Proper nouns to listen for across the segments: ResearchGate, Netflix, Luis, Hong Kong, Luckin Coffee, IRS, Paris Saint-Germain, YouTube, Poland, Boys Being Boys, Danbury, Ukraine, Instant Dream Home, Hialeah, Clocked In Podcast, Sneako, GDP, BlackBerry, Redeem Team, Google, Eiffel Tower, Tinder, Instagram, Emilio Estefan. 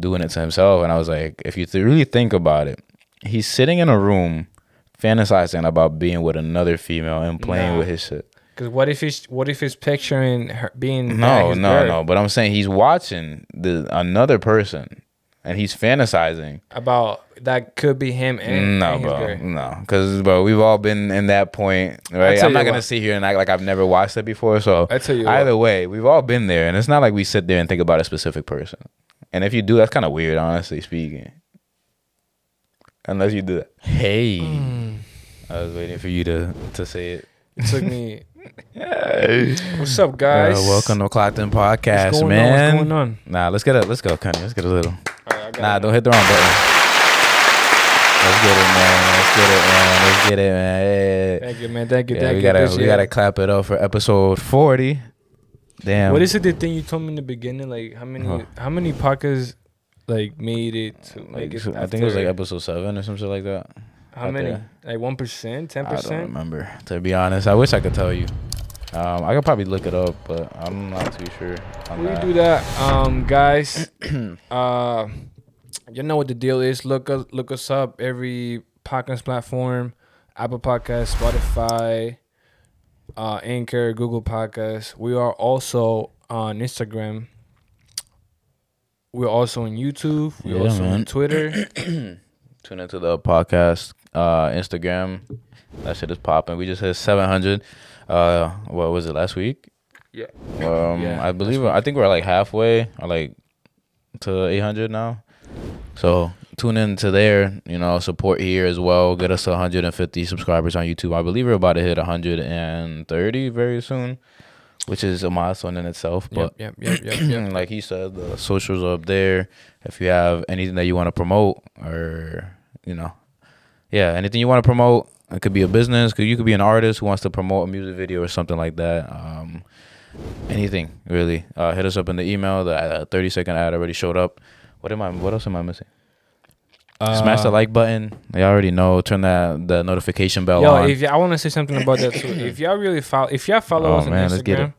doing it to himself. And I was like, if you really think about it, he's sitting in a room fantasizing about being with another female and playing with his shit. Because what if he's picturing her being no. But I'm saying he's watching another person and he's fantasizing about that could be him. And because bro, we've all been in that point, right? I'm not gonna sit here and act like I've never watched it before. So either way, we've all been there, and it's not like we sit there and think about a specific person. And if you do, that's kind of weird, honestly speaking. Unless you do that. Hey. Mm. I was waiting for you to say it. It took me. Hey. What's up, guys? Welcome to Clocked In Podcast, man. What's going on? Nah, let's go, Kenny. Let's get a little. All right, don't hit the wrong button. Let's get it, man. Hey. Thank you, man. We gotta clap it up for episode 40. Damn. What is it? The thing you told me in the beginning, like how many podcasts like made it to like I think it was like episode 7 or something like that. How many? There. Like 1%, 10%? I don't remember. To be honest, I wish I could tell you. I could probably look it up, but I'm not too sure. Do that, guys. You know what the deal is. Look us up every podcast platform: Apple Podcasts, Spotify, Anchor, Google Podcasts. We are also on Instagram. We're also on YouTube. We're also on Twitter. Tune into the podcast, Instagram. That shit is popping. We just hit 700. What was it, last week? Yeah. I think we're like halfway or like to 800 now. So tune in to there. You know, support here as well. Get us 150 subscribers on YouTube. I believe we're about to hit 130 very soon, which is a milestone in itself. But yep. Like he said, the socials are up there. If you have anything that you want to promote, or anything you want to promote, it could be a business, because you could be an artist who wants to promote a music video or something like that. Anything really. Hit us up in the email. The 30-second ad already showed up. What else am I missing? Smash the like button. You already know. Turn the notification bell on. I want to say something about that too. If y'all really follow us on Instagram,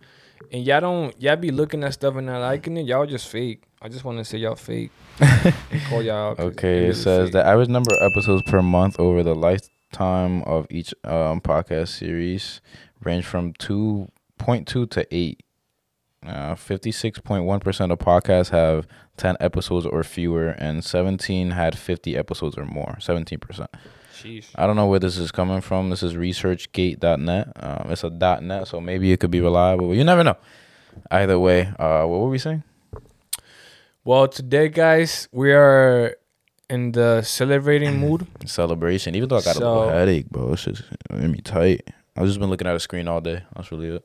and y'all be looking at stuff and not liking it, y'all just fake. I just want to say y'all fake. Call y'all. Okay, it says fake. The average number of episodes per month over the lifetime of each podcast series range from 2.2 to 8. 56.1% of podcasts have 10 episodes or fewer, and 17 had 50 episodes or more. 17%. Jeez. I don't know where this is coming from. This is ResearchGate.net. It's a .net, so maybe it could be reliable. You never know. Either way, what were we saying? Well, today, guys, we are in the celebrating mood. Celebration. Even though I got a little headache, bro. It's just made me tight. I've just been looking at a screen all day. That's really it.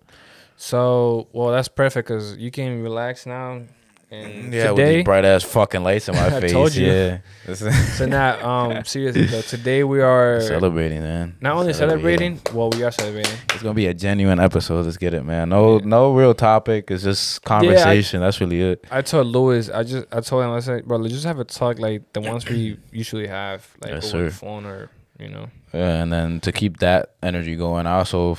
So, well, that's perfect, because you can relax now. And yeah, today, with these bright ass fucking lights in my face. I told you. Yeah. So now, seriously though, today we are celebrating, man. Not only celebrating, well, we are celebrating. It's gonna be a genuine episode. Let's get it, man. No real topic. It's just conversation. That's really it. I told Luis, I told him, I said, bro, let's just have a talk like the ones we usually have, like over the phone or. Yeah, and then to keep that energy going, also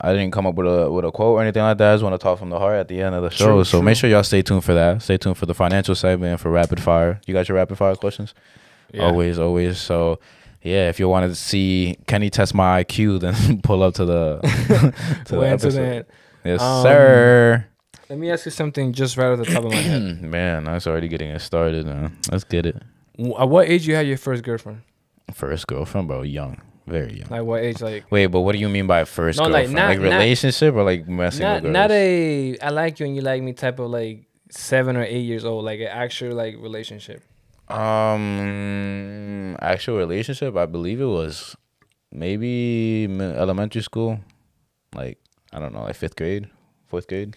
I didn't come up with a quote or anything like that. I just want to talk from the heart at the end of the show. So make sure y'all stay tuned for that. Stay tuned for the financial segment, for rapid fire. You got your rapid fire questions? Yeah. Always. So yeah, if you wanted to see Kenny test my IQ, then pull up to the episode. Yes, sir. Let me ask you something just right off the top of my head. Man, I was already getting it started. Let's get it. At what age you had your first girlfriend? First girlfriend, bro, young, very young. Like what age? Like wait, but what do you mean by first girlfriend? Like relationship or like messing with girls? Not a I like you and you like me type of like 7 or 8 years old, like an actual like relationship. Actual relationship, I believe it was maybe elementary school, like I don't know, like 5th grade, 4th grade.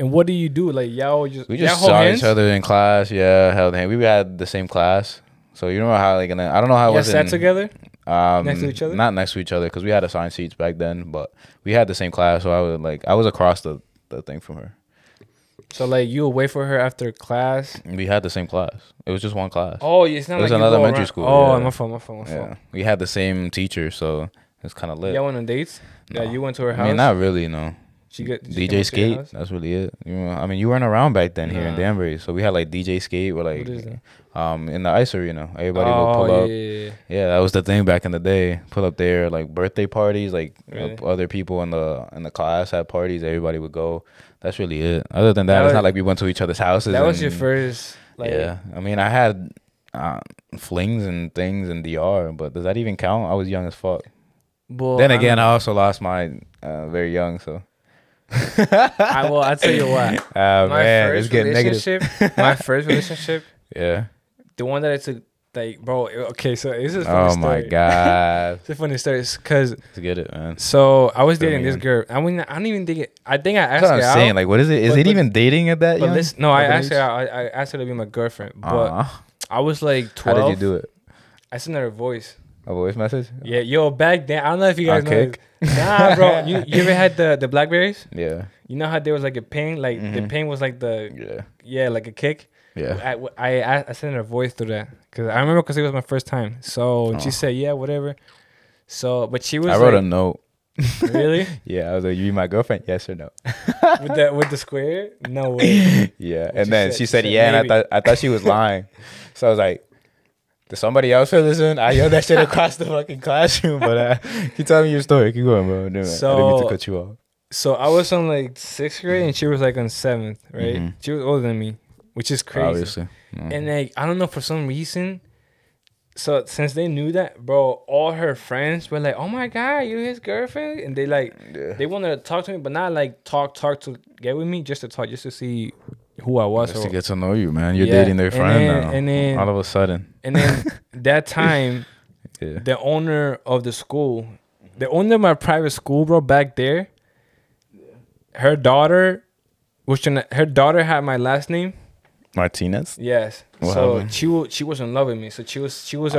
And what do you do? Like y'all just we just saw each other in class. Yeah, held hands. We had the same class. So you know how like I don't know how it was. You sat together? Next to each other? Not next to each other, because we had assigned seats back then, but we had the same class, so I was across the thing from her. So like you would wait for her after class? We had the same class. It was just one class. Oh, it's not like it was an elementary school. Oh, my fault. Yeah. We had the same teacher, so it's kind of lit. Y'all went on dates? No. Yeah, you went to her house? I mean, not really, no. DJ Skate. That's really it. You know, I mean, you weren't around back then here in Danbury, so we had like DJ Skate. We're like, in the ice arena, everybody would pull up. Yeah, that was the thing back in the day. Pull up there, like birthday parties, like other people in the class had parties. Everybody would go. That's really it. Other than that, it's not like we went to each other's houses. That was your first. Like, yeah, I mean, I had flings and things in DR, but does that even count? I was young as fuck. Well, then again, I also lost mine very young, so. I'll tell you what. My first relationship. Yeah. The one that I took, like, bro. Okay, so this is a funny story. Oh my god. It's a funny story, cause. Let's get it, man. So I was dating this girl. I mean, I don't even think it. I think I asked her out. That's what I'm saying. Like, what is it? Is it even dating at that young? No, I asked her out. I asked her to be my girlfriend, but I was like 12. How did you do it? I sent her a voice. A voice message? Yeah, yo, back then, I don't know if you guys know. Nah, bro. You ever had the BlackBerries? Yeah. You know how there was like a ping? Like the ping was like the... Yeah, like a kick? Yeah. I sent her a voice through that. Because I remember because it was my first time. So she said, yeah, whatever. So, but she was I wrote a note. Really? Yeah, I was like, you my girlfriend? Yes or no? With the square? No way. Yeah, what and then said? She said yeah, maybe. And I thought she was lying. So I was like, did somebody else listen? I yelled that shit across the fucking classroom, but you tell me your story. Keep going, bro. Anyway, so, I didn't mean to cut you off. So I was on like 6th grade and she was like on 7th, right? She was older than me, which is crazy. Obviously. And like, I don't know, for some reason, so since they knew that, bro, all her friends were like, oh my God, you his girlfriend? And they like, they wanted to talk to me, but not like talk to get with me, just to talk, just to see who I was. Just to get to know you, man. You're dating their friend now. And then, all of a sudden. And then that time, the owner of the school, the owner of my private school, bro, back there, her daughter had my last name. Martinez? Yes. What happened? She was in love with me. So she was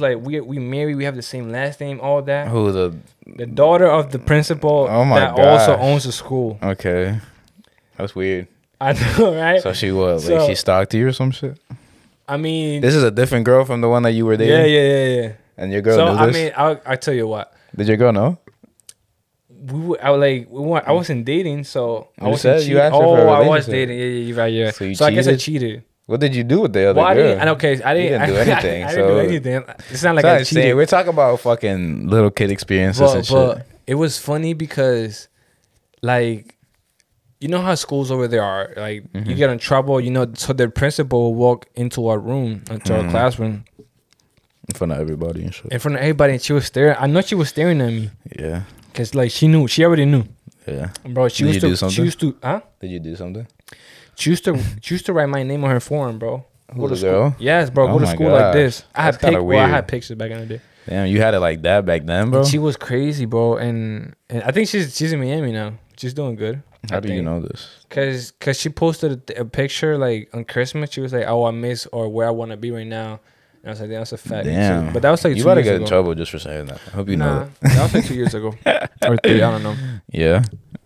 like, we married, we have the same last name, all that. Who the daughter of the principal that also owns the school. Okay. That's weird. I know, right? So she was like, she stalked you or some shit? I mean, this is a different girl from the one that you were dating? Yeah. And your girl knew this? So, I mean, I'll tell you what. Did your girl know? I wasn't dating, so I wasn't cheating. I was dating. Yeah, you're right, yeah. So I guess I cheated. What did you do with the other girl? I didn't do anything. I didn't do anything. It's not like I cheated. We're talking about fucking little kid experiences and shit. But it was funny because, like, you know how schools over there are, like, you get in trouble, you know, so the principal will walk into our room, into our classroom. In front of everybody and shit. In front of everybody, and she was staring. I know she was staring at me. Yeah. Because, like, she knew. She already knew. Yeah. Bro, did you do something? She used to write my name on her form, bro. Go to school. Yes, bro, go to school like this. I had pictures back in the day. Damn, you had it like that back then, bro? And she was crazy, bro, and I think she's in Miami now. She's doing good. How do you know this? Because she posted a picture, like, on Christmas. She was like, oh, I miss or where I want to be right now. And I was like, that's a fact. Damn. So, but that was like 2 years ago. You about to get in trouble just for saying that. I hope you know that. That was like 2 years ago. Or 3, I don't know. Yeah.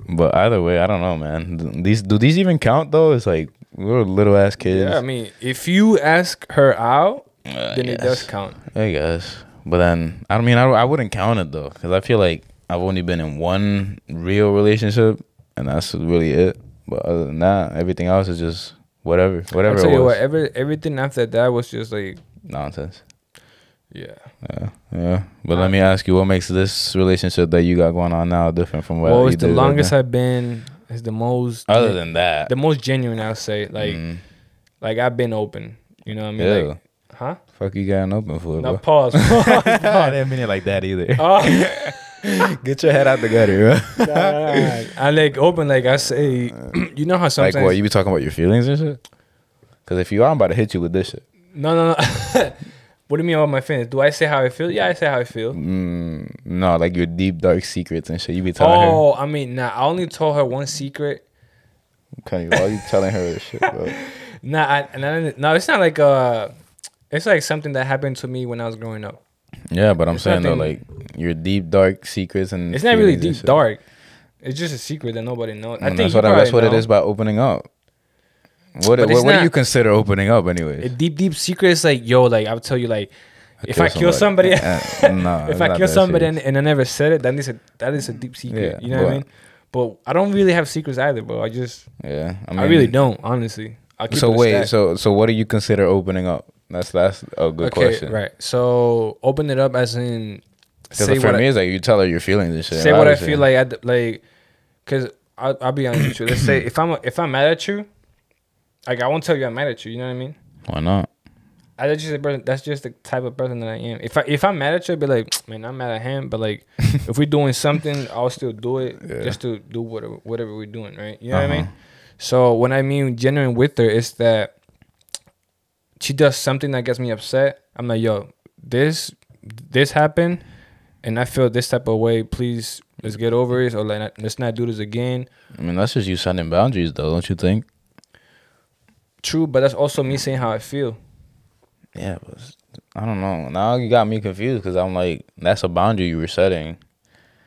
But either way, I don't know, man. Do these even count, though? It's like, we're little-ass kids. Yeah, I mean, if you ask her out, then it does count. I guess. But then, I mean, I wouldn't count it, though. Because I feel like I've only been in one real relationship. And that's really it. But other than that, everything else is just whatever. Whatever it was. I'll tell you what, everything after that was just like... nonsense. Yeah. But let me ask you, what makes this relationship that you got going on now different from what you did? Well, it's the longest I've been. It's the most... other than that. The most genuine, I'll say. Like, I've been open. You know what I mean? Yeah. Like, huh? Fuck you got an open for, bro. Now, pause. I didn't mean it like that either. Oh. Get your head out the gutter, bro. Nah. I like open, like I say, you know how sometimes. Like what, you be talking about your feelings and shit? Because if you are, I'm about to hit you with this shit. No. What do you mean about my feelings? Do I say how I feel? Yeah, I say how I feel. No, like your deep, dark secrets and shit. You be telling her. Oh, I mean, nah, I only told her one secret. Okay, why are you telling her this shit, bro? No, it's not like, it's like something that happened to me when I was growing up. Yeah, but I'm saying, though, like, your deep, dark secrets and... It's not really deep, dark. It's just a secret that nobody knows. I think that's what it is by opening up. What do you consider opening up, anyways? A deep secret is like, yo, like, I'll tell you, like, if I kill somebody... If I kill somebody and I never said it, that is a deep secret. Yeah, you know what I mean? But I don't really have secrets either, bro. I just I really don't, honestly. I keep so what do you consider opening up? That's a good question. Right. So open it up as in say for me it's like you tell her your feelings and shit. Say what I feel like. Because I'll be honest with you. Let's say if I'm mad at you, like I won't tell you I'm mad at you. You know what I mean? Why not? I that's just the type of person that I am. If I'm mad at you, I'd be like, man, I'm mad at him. But like, if we're doing something, I'll still do it just to do whatever we're doing, right? You know what I mean? So when I mean genuine with her, it's that she does something that gets me upset. I'm like, yo, this happened, and I feel this type of way. Please, let's get over it, or like, let's not do this again. I mean, that's just you setting boundaries, though, don't you think? True, but that's also me saying how I feel. Yeah, but I don't know. Now you got me confused because I'm like, that's a boundary you were setting.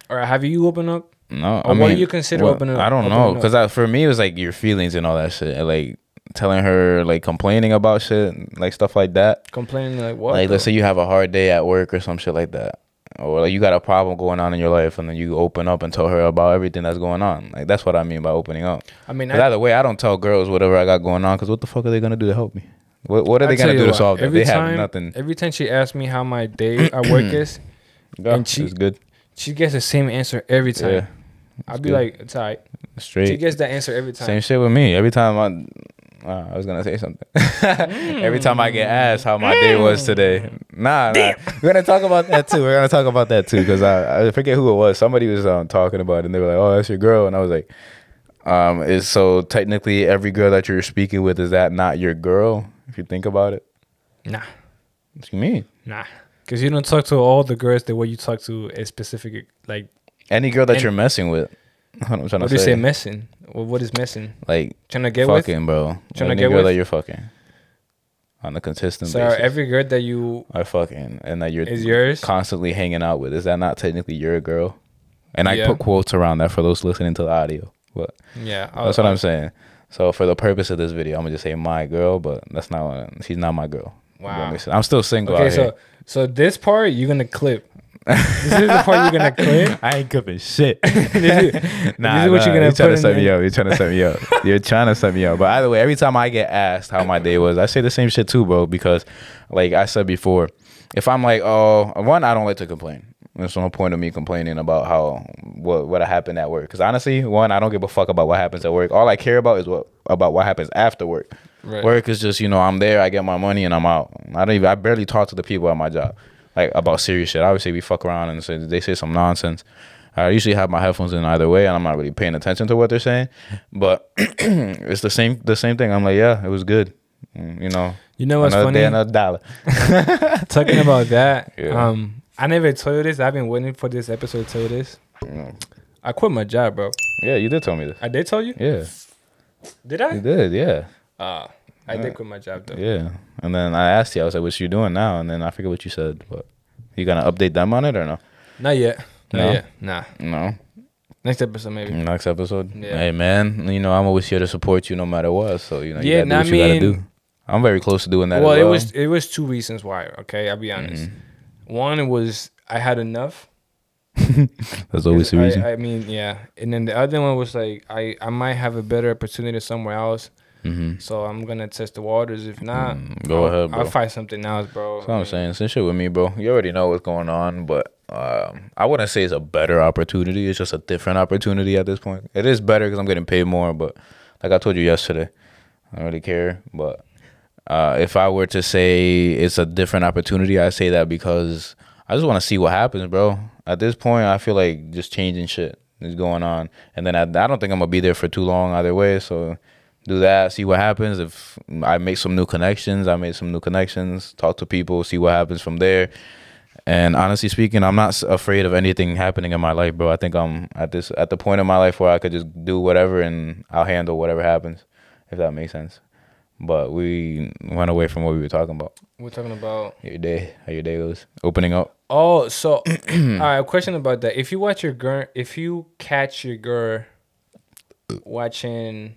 All right, have you opened up? No. Or I mean, what do you consider opening up? I don't know. Because for me, it was like your feelings and all that shit. And like telling her, like complaining about shit, like stuff like that. Complaining like what? Like, let's say you have a hard day at work or some shit like that. Or like you got a problem going on in your life, and then you open up and tell her about everything that's going on. Like, that's what I mean by opening up. I mean, either way, I don't tell girls whatever I got going on because what the fuck are they going to do to help me? What are they going to do to solve that? They have nothing. Every time she asks me how my day at work is, and she gets the same answer every time. Yeah, I'll be like, it's all right. Straight. She gets that answer every time. Same shit with me. Every time I was going to say something. Every time I get asked how my day was today. Nah. We're going to talk about that too. Because I forget who it was. Somebody was talking about it, and they were like, oh, that's your girl. And I was like, is so technically every girl that you're speaking with, is that not your girl? If you think about it, nah. What do you mean? Nah, because you don't talk to all the girls the way you talk to a specific, like any girl that you're messing with. I'm trying to say. What do you say messing? Well, what is messing? Like trying to get fucking, with? Bro. Trying any to get girl with? That you're fucking on a consistent. So basis. Every girl that you are fucking and that you're is yours constantly hanging out with, is that not technically your girl? And I put quotes around that for those listening to the audio. But yeah, that's what I'm saying. So for the purpose of this video, I'm gonna just say my girl, but that's not she's not my girl. Wow, I'm still single. Okay, so this part you're gonna clip. This is the part you're gonna clip. I ain't clipping shit. This is what you're gonna. You're trying to set me up. You're trying to set me up. But either way, every time I get asked how my day was, I say the same shit too, bro. Because like I said before, if I'm like, oh, one, I don't like to complain. There's no point of me complaining about what happened at work. Because honestly, one, I don't give a fuck about what happens at work. All I care about is what happens after work. Right. Work is just, I'm there, I get my money, and I'm out. I barely talk to the people at my job, like about serious shit. Obviously, we fuck around and they say some nonsense. I usually have my headphones in either way, and I'm not really paying attention to what they're saying. But it's the same thing. I'm like, yeah, it was good. You know what's funny? Day, another dollar. Talking about that. Yeah. I never told you this. I've been waiting for this episode to tell you this. I quit my job, bro. Yeah, you did tell me this. I did tell you? Yeah. Did I? You did, yeah. I did quit my job, though. Yeah. And then I asked you, I was like, what you doing now? And then I forget what you said. But you going to update them on it or no? Not yet. Not yet. Nah. No. Next episode, maybe. Next episode? Yeah. Hey, man. I'm always here to support you no matter what. So, you got to do what you got to do. I'm very close to doing that as well. It was two reasons why, okay? I'll be honest. Mm-hmm. One was I had enough. That's always the reason. I mean, yeah. And then the other one was like I might have a better opportunity somewhere else. Mm-hmm. So I'm gonna test the waters. If not, go ahead, bro. I'll find something else, bro. That's what I'm saying. Same shit with me, bro. You already know what's going on, but I wouldn't say it's a better opportunity. It's just a different opportunity at this point. It is better because I'm getting paid more, but like I told you yesterday, I don't really care, but. If I were to say it's a different opportunity, I say that because I just want to see what happens, bro. At this point, I feel like just changing shit is going on. And then I don't think I'm going to be there for too long either way. So do that, see what happens. If I make some new connections, talk to people, see what happens from there. And honestly speaking, I'm not afraid of anything happening in my life, bro. I think I'm at the point in my life where I could just do whatever and I'll handle whatever happens, if that makes sense. But we went away from what we were talking about. We're talking about... your day. How your day goes. Opening up. Oh, so... all right, a question about that. If you watch your girl... if you catch your girl watching...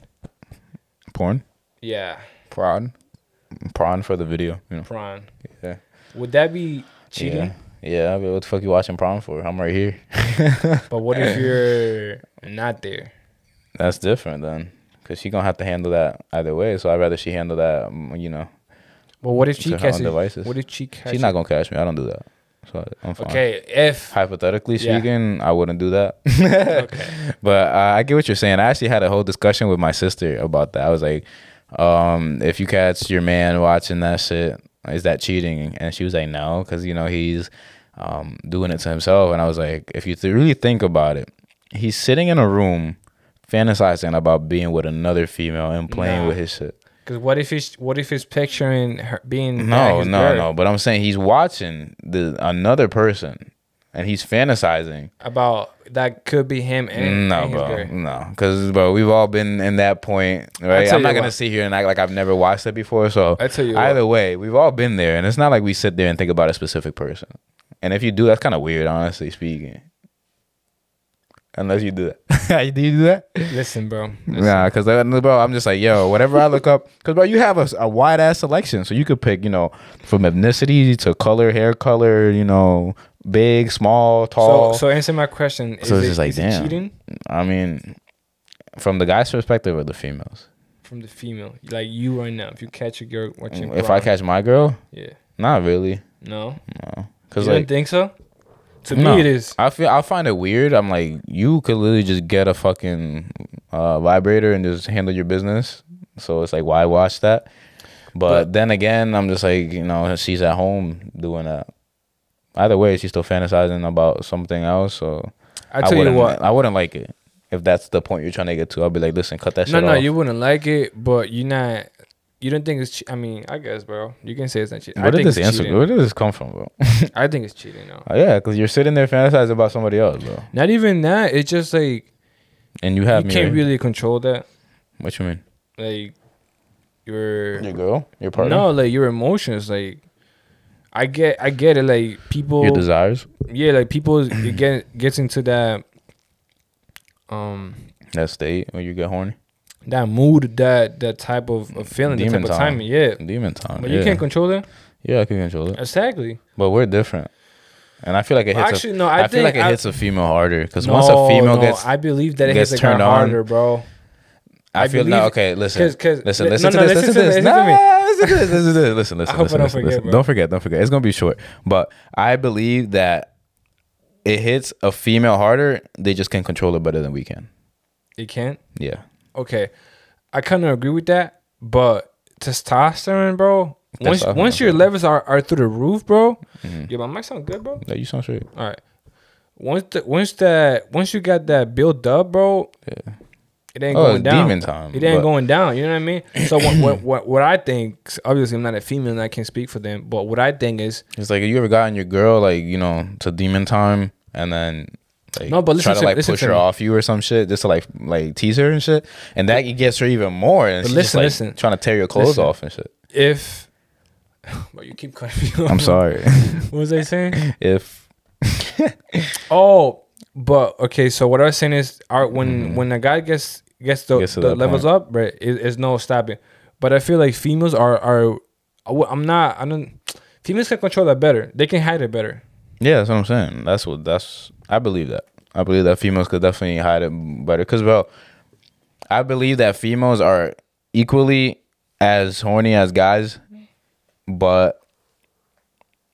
porn? Yeah. Prawn? Prawn for the video. Prawn. Yeah. Would that be cheating? Yeah. Yeah, I'll be like, what the fuck you watching prom for? I'm right here. But what if you're not there? That's different then, because she's going to have to handle that either way. So I'd rather she handle that, you know. Well, what if she catches you? What if she catches you? She's not going to catch me. I don't do that. So I'm fine. Okay, if hypothetically speaking, I wouldn't do that. Okay. But I get what you're saying. I actually had a whole discussion with my sister about that. I was like, if you catch your man watching that shit, is that cheating? And she was like, no, because, you know, he's doing it to himself. And I was like, if you really think about it, he's sitting in a room fantasizing about being with another female and playing with his shit. Because what if he's picturing her being no. But I'm saying he's watching another person and he's fantasizing about that could be him and no, because bro, we've all been in that point, right? I'm not gonna sit here and act like I've never watched it before. So I tell you either way, we've all been there, and it's not like we sit there and think about a specific person. And if you do, that's kind of weird, honestly speaking. Unless you do that. Do you do that? Listen, bro. Nah, because, bro, I'm just like, yo, whatever I look up. Because, bro, you have a wide-ass selection. So you could pick, you know, from ethnicity to color, hair color, you know, big, small, tall. So answer my question. Is it cheating? I mean, from the guy's perspective or the female's? From the female. Like you right now. If you catch a girl watching. If I catch my girl? Yeah. Not really. No. You don't think so? To me, it is. I find it weird. I'm like, you could literally just get a fucking vibrator and just handle your business. So it's like, why watch that? But then again, I'm just like, you know, she's at home doing that. Either way, she's still fantasizing about something else. So I wouldn't like it if that's the point you're trying to get to. I'll be like, listen, cut that shit off. No, you wouldn't like it, but you're not. You don't think it's... I mean, I guess, bro. You can say it's not cheating. Where did this come from, bro? I think it's cheating, though. Yeah, because you're sitting there fantasizing about somebody else, bro. Not even that. It's just like... And you have... You can't really control that. What you mean? Like, your girl? Your partner? No, like, your emotions. Like, I get it. Like, people... Your desires? Yeah, like, people gets into that... That state when you get horny? That mood, that type of feeling, demon that type time. Of timing, yeah. Demon time, but you can't control it? Yeah, I can control it. Exactly. But we're different. And I feel like it hits a female harder. Because once a female gets... I believe that it gets turned on, harder, bro. I feel... No, okay, listen. Listen to this. Don't forget. It's going to be short. But I believe that it hits a female harder. They just can control it better than we can. It can't? Yeah. Okay, I kind of agree with that, but testosterone, bro. Once your levels are through the roof, bro. Mm-hmm. Yeah, my mic sound good, bro. Yeah, you sound straight. All right. Once you got that built up, bro. Yeah. It ain't going down. Demon time. It ain't going down. You know what I mean? So what I think, obviously I'm not a female and I can't speak for them, but what I think is, it's like, have you ever gotten your girl, like, you know, to demon time and then. Like, no, but listen, try to like push her off you or some shit, just to like tease her and shit, and that gets her even more. And she's just trying to tear your clothes off and shit. If, but you keep cutting me off. I'm sorry. What was I saying? If, but okay. So what I was saying is, when a guy gets the levels up, right, it's no stopping. But I feel like females are. Females can control that better. They can hide it better. Yeah, that's what I'm saying. I believe that. I believe that females could definitely hide it better. Because, bro, I believe that females are equally as horny as guys, but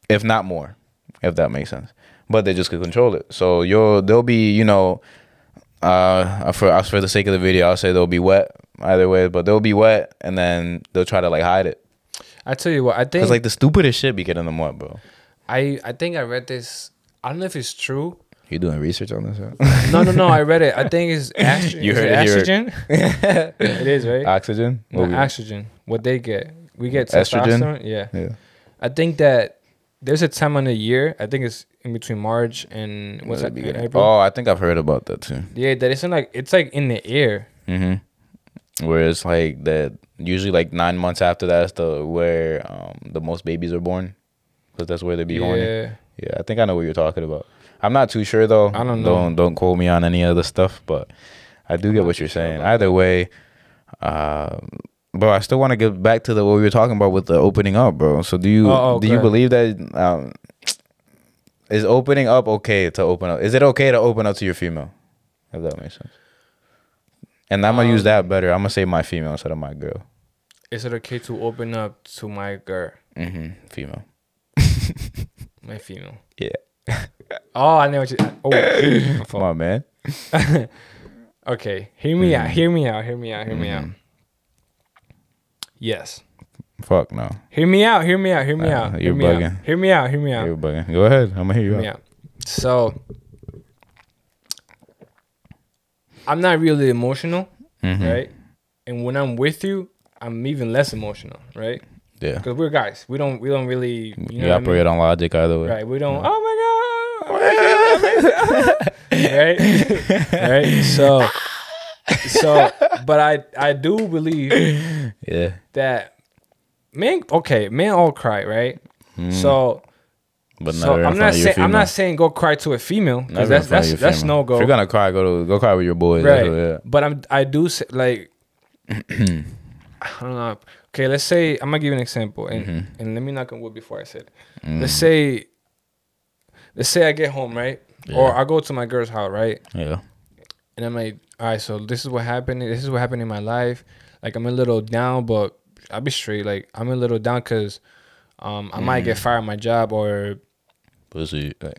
if not more, if that makes sense. But they just could control it. So they'll be, you know, for the sake of the video, I'll say they'll be wet either way, but they'll be wet and then they'll try to, like, hide it. I tell you what, I think... Because, like, the stupidest shit be getting them up, bro. I think I read this. I don't know if it's true. You doing research on this? Right? No. I read it. I think it's estrogen. You heard estrogen? It is, right? Oxygen? Estrogen. What they get. We get testosterone. Yeah. I think that there's a time on the year. I think it's in between March and what's that? April? Oh, I think I've heard about that too. Yeah, that it's like in the air. Mm-hmm. Where it's like that. Usually, like 9 months after that is where the most babies are born, because that's where they be horny. Yeah, I think I know what you're talking about. I'm not too sure, though. I don't know. Don't quote me on any other stuff, but I do get what you're saying. Either way, bro, I still want to get back to what we were talking about with the opening up, bro. So do you believe that Is opening up okay to open up? Is it okay to open up to your female? If that makes sense. And I'm going to use that better. I'm going to say my female instead of my girl. Is it okay to open up to my girl? Mm-hmm. Female. My female. Yeah. Oh, I know what you... Oh, come on, man. Okay. Hear me out. Yes. Fuck no. Hear me out. You're bugging. Go ahead. I'm going to hear you out. So... I'm not really emotional, right? And when I'm with you, I'm even less emotional, right? Yeah. Because we're guys. We don't really, you know, we operate on logic either way. Right. We don't. Yeah. Oh my god. Right. Right. So, but I do believe. Yeah. That men all cry, right? Mm. So. But so I'm not saying go cry to a female, because that's no go. If you're gonna cry, go cry with your boys. Right. Yeah. But I do say, like, I don't know. Okay, let's say I'm gonna give you an example, and let me knock on wood before I say it. Let's say I get home, right? Yeah. Or I go to my girl's house, right? Yeah. And I'm like, all right, so this is what happened. This is what happened in my life. Like, I'm a little down, but I'll be straight. Like, I'm a little down because I might get fired at my job, or pussy. Or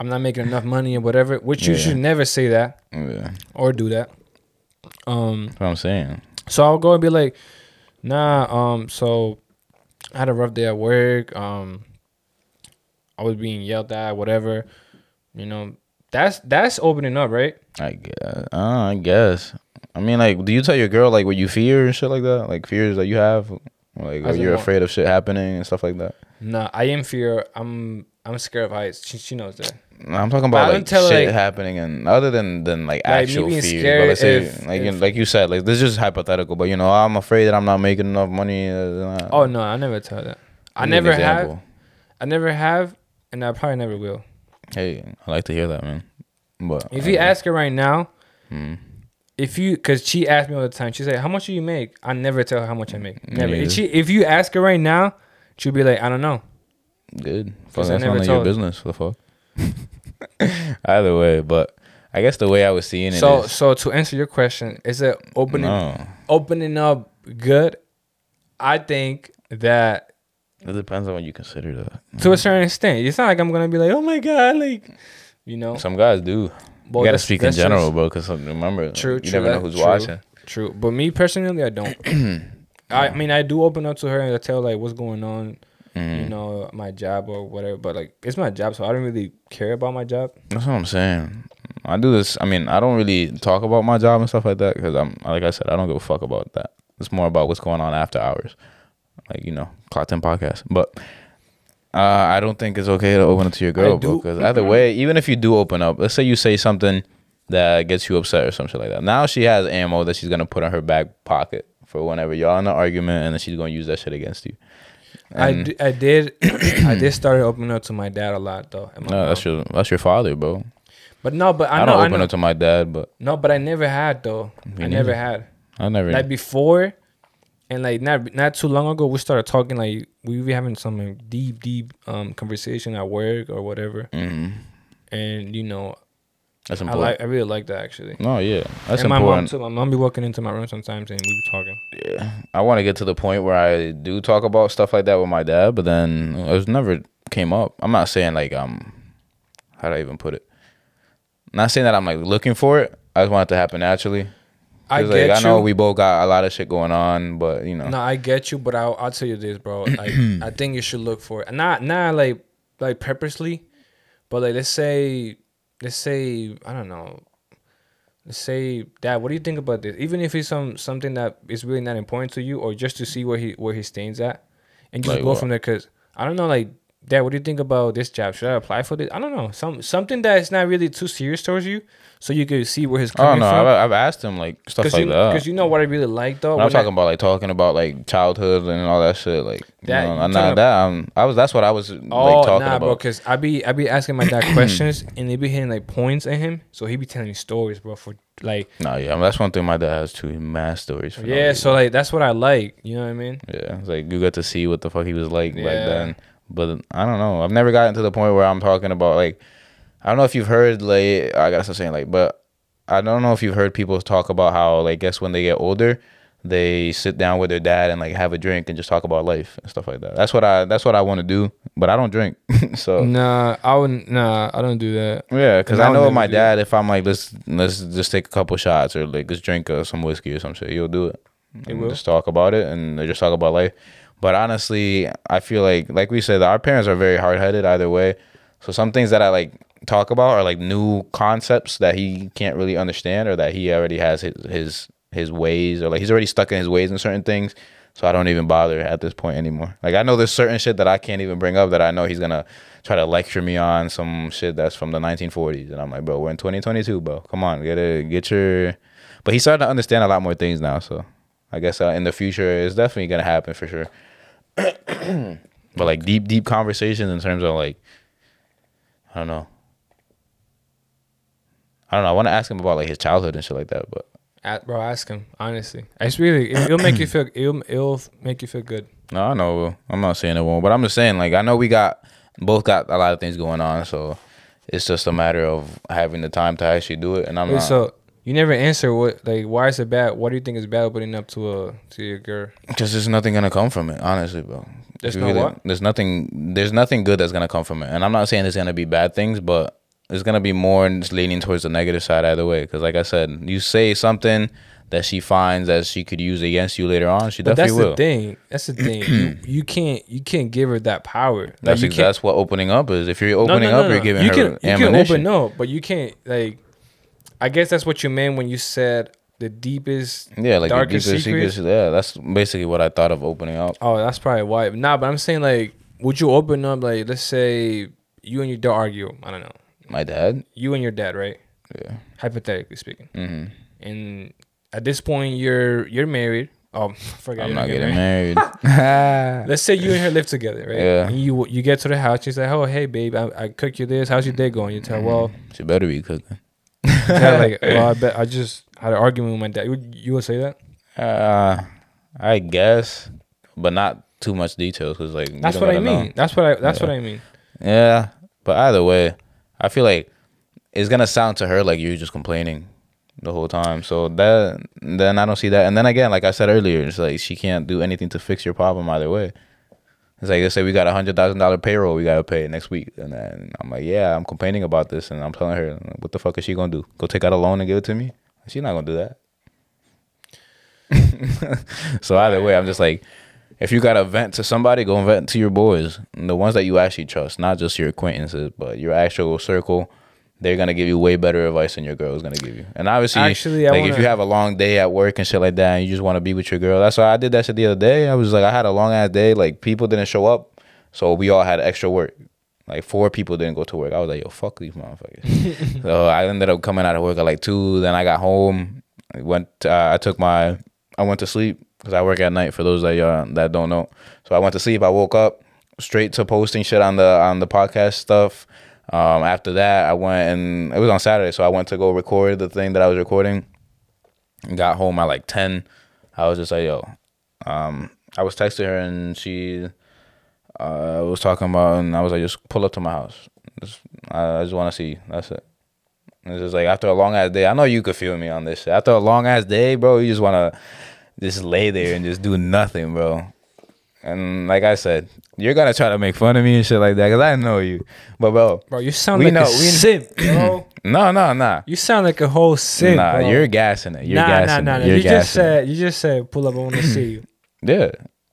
I'm not making enough money or whatever, which you should never say that or do that. That's what I'm saying. So I'll go and be like, nah, so I had a rough day at work. I was being yelled at, whatever. You know, that's opening up, right? I guess. I mean, like, do you tell your girl, like, what you fear and shit like that? Like, fears that you have? Like, are you afraid of shit happening and stuff like that? Nah, I am fear. I'm scared of heights. She knows that. I'm talking about, like, shit happening, and other than like actual fear. But let's say, like you said, like, this is just hypothetical. But, you know, I'm afraid that I'm not making enough money. Oh no, I never tell that. I never have, and I probably never will. Hey, I like to hear that, man. But if you ask her right now, because she asked me all the time, she said, "How much do you make?" I never tell her how much I make. Never. If you ask her right now, she'll be like, "I don't know." Good. Fuck, that's none of your business. What the fuck? Either way, but I guess the way I was seeing it. So to answer your question, is it opening up good? I think that it depends on what you consider that. To a certain extent, it's not like I'm gonna be like, "Oh my god," like, you know. Some guys do. Well, you gotta speak in general, bro, because remember, you never know who's watching. True, but me personally, I don't. I mean, I do open up to her and I tell, like, what's going on, you know, my job or whatever. But, like, it's my job, so I don't really care about my job. That's what I'm saying. I do this. I mean, I don't really talk about my job and stuff like that because like I said, I don't give a fuck about that. It's more about what's going on after hours, like, you know, Clocked In Podcast, but. I don't think it's okay to open up to your girl, bro, because either way, even if you do open up, let's say you say something that gets you upset or something like that. Now she has ammo that she's going to put in her back pocket for whenever y'all in an argument, and then she's going to use that shit against you. I did start opening up to my dad a lot, though. No, that's your father, bro. But no, but I don't open up to my dad, but... No, but I never had, though. I never had. Like, before... And, like, not too long ago, we started talking, like, we were having some deep conversation at work or whatever. And, you know, that's important. I really like that, actually. No, yeah. That's important. And my mom, too. My mom be walking into my room sometimes, and we be talking. Yeah. I want to get to the point where I do talk about stuff like that with my dad, but then it never came up. I'm not saying, like, how do I even put it? I'm not saying that I'm, like, looking for it. I just want it to happen naturally. I know we both got a lot of shit going on, but, you know. No, I get you, but I'll tell you this, bro. Like, I think you should look for it. Not like purposely, but, like, let's say I don't know. Let's say, Dad, what do you think about this? Even if it's something that is really not important to you, or just to see where he stands at, and just, like, go from there. Cause I don't know, like, Dad, what do you think about this job? Should I apply for this? I don't know. Something that is not really too serious towards you, so you can see where his coming from. I've asked him, like, stuff like that. Because you know what I really like, though? I'm talking about, like, childhood and all that shit. Like, that, you know, that's what I was, talking about. Bro, because I be asking my dad questions, and they be hitting, like, points at him, so he be telling me stories, bro, for, like... I mean, that's one thing my dad has, too. He mad stories. For so, like, that's what I like. You know what I mean? Yeah. It's like, you got to see what the fuck he was like back then. But I don't know. I've never gotten to the point where I'm talking about, like, I don't know if you've heard, like, I gotta stop saying, like, but I don't know if you've heard people talk about how, like, guess when they get older, they sit down with their dad and, like, have a drink and just talk about life and stuff like that. That's what I want to do, but I don't drink. So I don't do that. Yeah, because I know with my dad, if I'm like, let's just take a couple shots or, like, let's drink some whiskey or some shit, you'll do it. And we'll just talk about it and they just talk about life. But honestly, I feel like we said, our parents are very hard-headed either way. So some things that I, like, talk about are, like, new concepts that he can't really understand, or that he already has his ways, or, like, he's already stuck in his ways in certain things. So I don't even bother at this point anymore. Like, I know there's certain shit that I can't even bring up, that I know he's gonna try to lecture me on, some shit that's from the 1940s. And I'm like, bro, we're in 2022, bro. Come on, get your... But he's starting to understand a lot more things now. So I guess in the future, it's definitely gonna happen for sure. But, like, deep conversations in terms of, like, I don't know. I want to ask him about, like, his childhood and shit like that, but... Bro, ask him, honestly. It's really, it'll make you feel good. No, I know, bro. I'm not saying it won't, but I'm just saying, like, I know we both got a lot of things going on, so it's just a matter of having the time to actually do it. And I'm not... So you never answer why is it bad? What do you think is bad opening up to your girl? Because there's nothing gonna come from it, honestly, bro. There's nothing good that's gonna come from it. And I'm not saying there's gonna be bad things, but it's going to be more leaning towards the negative side either way. Because, like I said, you say something that she finds that she could use against you later on, she definitely will. That's the thing. you can't give her that power. That's what opening up is. If you're opening up, you're giving her ammunition. You can open up, but you can't, like, I guess that's what you meant when you said the deepest, darkest secrets. Yeah, that's basically what I thought of opening up. Oh, that's probably why. Nah, but I'm saying, like, would you open up, like, let's say you and your dad argue. I don't know. My dad? You and your dad, right? Yeah. Hypothetically speaking. Mm-hmm. And at this point, you're married. Oh, I forgot. I'm not getting married. Let's say you and her live together, right? Yeah. And you get to the house. She's like, oh, hey, babe, I cook you this. How's your day going? You tell her, well... She better be cooking. I just had an argument with my dad. You would say that? I guess, but not too much details. Cause, like, that's what I mean. Know. That's what I mean. Yeah, but either way... I feel like it's going to sound to her like you're just complaining the whole time. So then I don't see that. And then again, like I said earlier, it's like she can't do anything to fix your problem either way. It's like, let's say we got a $100,000 payroll we got to pay next week. And then I'm like, yeah, I'm complaining about this. And I'm telling her, what the fuck is she going to do? Go take out a loan and give it to me? She's not going to do that. So either way, I'm just like, if you got to vent to somebody, go vent to your boys. The ones that you actually trust, not just your acquaintances, but your actual circle. They're going to give you way better advice than your girl is going to give you. And obviously, if you have a long day at work and shit like that, and you just want to be with your girl. That's why I did that shit the other day. I was like, I had a long-ass day. Like, people didn't show up, so we all had extra work. Like, 4 people didn't go to work. I was like, yo, fuck these motherfuckers. So I ended up coming out of work at, like, 2. Then I got home. I went to sleep. Because I work at night, for those that don't know. So I went to sleep. I woke up straight to posting shit on the podcast stuff. After that, I went, and it was on Saturday, so I went to go record the thing that I was recording. Got home at like 10. I was just like, yo. I was texting her, and she was talking about, and I was like, just pull up to my house. I just want to see you. That's it. And it's just like, after a long-ass day, I know you could feel me on this shit. After a long-ass day, bro, you just want to... just lay there and just do nothing, bro. And like I said, you're going to try to make fun of me and shit like that because I know you. But, bro. Bro, you sound like a simp, bro. No. You sound like a whole simp, bro. You're gassing it. You're gassing it. You just said, pull up, I want to see you. Yeah.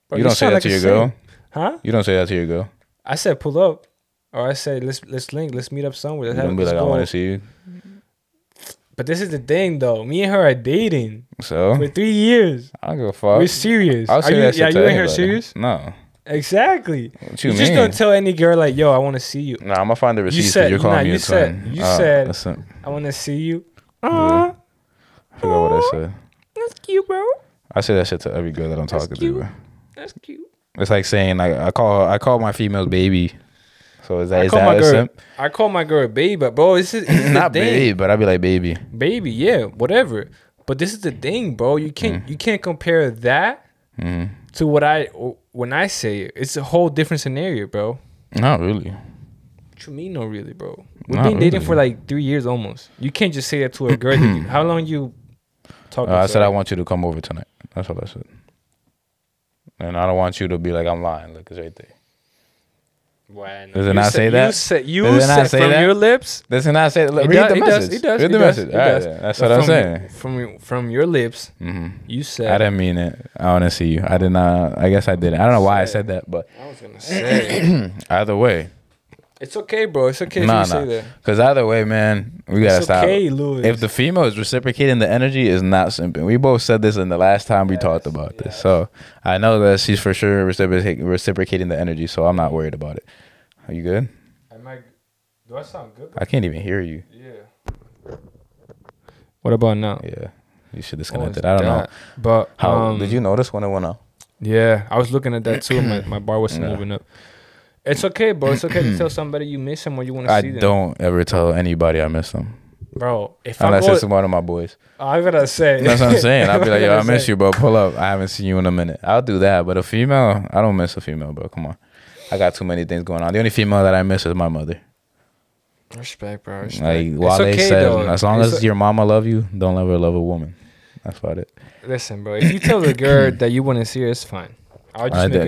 Bro, you don't say that to your girl. Huh? You don't say that to your girl. I said, pull up. Or I said, let's link. Let's meet up somewhere. Let's be like, I want to see you. But this is the thing, though. Me and her are dating. So? For 3 years. I don't give a fuck. We're serious. I'll say that shit to anybody. Are you and her serious? No. Exactly. What you mean? Just don't tell any girl, like, yo, I want to see you. Nah, I'm going to find the receipt because you're calling me a twin. You said, I want to see you. Yeah. I forgot what I said. That's cute, bro. I say that shit to every girl that I'm talking to, bro. That's cute. It's like saying, like, I call my females baby. So I call my girl babe, but bro, this is not babe, but I'd be like baby. Baby, yeah, whatever. But this is the thing, bro. You can't compare that to what I when I say it, it's a whole different scenario, bro. Not really. What you mean, no really, bro? We've been dating for like 3 years almost. You can't just say that to a girl. How long you talking to? I said, I want you to come over tonight. That's all I said. And I don't want you to be like, I'm lying. Look, it's right there. Why, no. Does it not say that? You said from your lips? Does it not say that? Read the message. It does. Read the message. That's what I'm saying. From your lips, you said. I didn't mean it. I want to see you. I did not. I guess I didn't. I don't know why I said that, but. I was going to say. Either way. It's okay, bro. It's okay if you say that. Because either way, man, we got to stop. It's okay, Luis. If the female is reciprocating, the energy is not simping. We both said this in the last time we talked about this. So I know that she's for sure reciprocating the energy, so I'm not worried about it. Are you good? Do I sound good? I can't even hear you. Yeah. What about now? Yeah. You should disconnect it. I don't know. But did you notice when it went out? Yeah. I was looking at that too. My bar wasn't moving up. It's okay, bro. It's okay to tell somebody you miss them or you want to see them. I don't ever tell anybody I miss them. Bro, unless it's one of my boys. I gotta say. That's what I'm saying. I'll be like, yo, I miss you, bro. Pull up. I haven't seen you in a minute. I'll do that. But a female, I don't miss a female, bro. Come on. I got too many things going on. The only female that I miss is my mother. Respect, bro. Respect. Like, while they said, as long as your mama love you, don't ever love a woman. That's about it. Listen, bro. If you tell the girl that you want to see her, it's fine.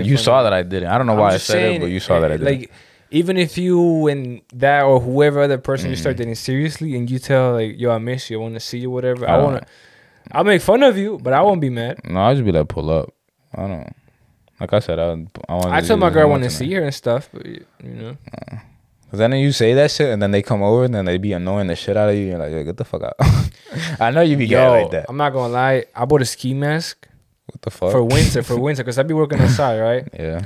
You saw that I didn't. I don't know why I said it, but you saw that I didn't. Like, even if you and that or whoever other person you start dating seriously and you tell, like, yo, I miss you, I want to see you, whatever. I'll make fun of you, but I won't be mad. No, I'll just be like, pull up. I don't. Like I said, I told my girl I want to see her and stuff, but, you know. Because then you say that shit, and then they come over, and then they be annoying the shit out of you. And you're like, yo, get the fuck out. I know you be getting like that. I'm not going to lie. I bought a ski mask. What the fuck? For winter, because I be working outside, right? Yeah.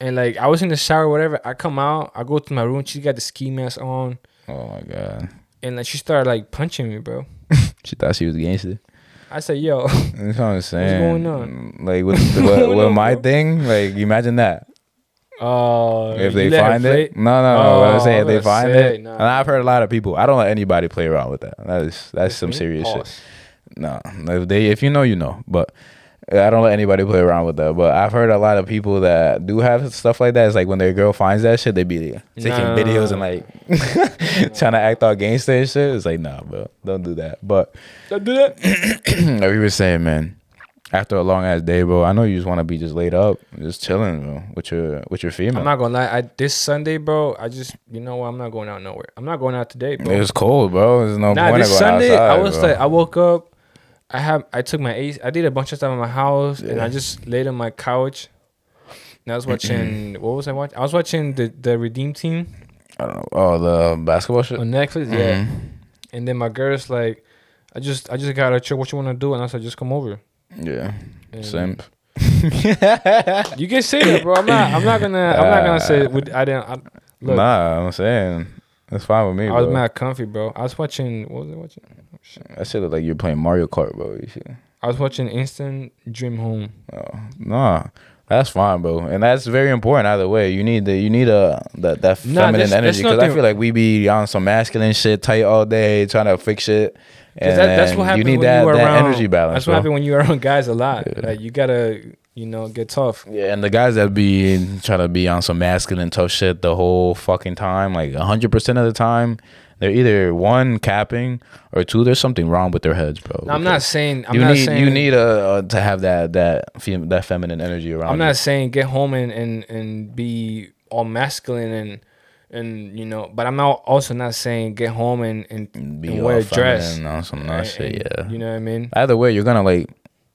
And like, I was in the shower, whatever. I come out, I go to my room. She got the ski mask on. Oh my god! And like, she started like punching me, bro. She thought she was gangster. I said, "Yo, that's what I'm saying. What's going on? Like with my thing? Like, imagine that. Oh, if they find it, no. What I'm saying, if they find it, and I've heard a lot of people. I don't let anybody play around with that. That's some serious shit. No, if you know, you know. But I don't let anybody play around with that. But I've heard a lot of people that do have stuff like that. It's like when their girl finds that shit, they be taking videos and like trying to act all gangster and shit. It's like, nah, bro, don't do that. But don't do that. Like we were saying, man, after a long ass day, bro, I know you just want to be just laid up, just chilling, bro, with your female. I'm not gonna lie. This Sunday, bro, I just, you know what? I'm not going out nowhere. I'm not going out today, bro. It was cold, bro. There's no point. This Sunday, outside, I woke up. I took my ace. I did a bunch of stuff in my house, and I just laid on my couch. And I was watching. What was I watching? I was watching the Redeem Team. Oh, the basketball shit on Netflix. Yeah. And then my girl's like, I just got out of church. What you want to do? And I said, just come over. Yeah. And simp. You can say that, bro. I'm not gonna say it. Look, nah, I'm saying. That's fine with me, bro. I was mad comfy, bro. I was watching... What was I watching? Oh, shit. That shit looked like you're playing Mario Kart, bro. I was watching Instant Dream Home. Oh, nah. That's fine, bro. And that's very important either way. You need that feminine energy. Because I feel like we be on some masculine shit, tight all day, trying to fix shit. And that's what happens when you are around, energy balance. That's what happens when you're around guys a lot. Yeah. Like, you got to... You know, get tough. Yeah, and the guys that be trying to be on some masculine tough shit the whole fucking time, like 100% of the time, they're either one, capping, or two, there's something wrong with their heads, bro. No, I'm not saying you need to have that feminine energy around. I'm not saying get home and be all masculine and you know, but I'm not also not saying get home and wear a dress. No, some nice shit. Yeah, you know what I mean. Either way, you're gonna like.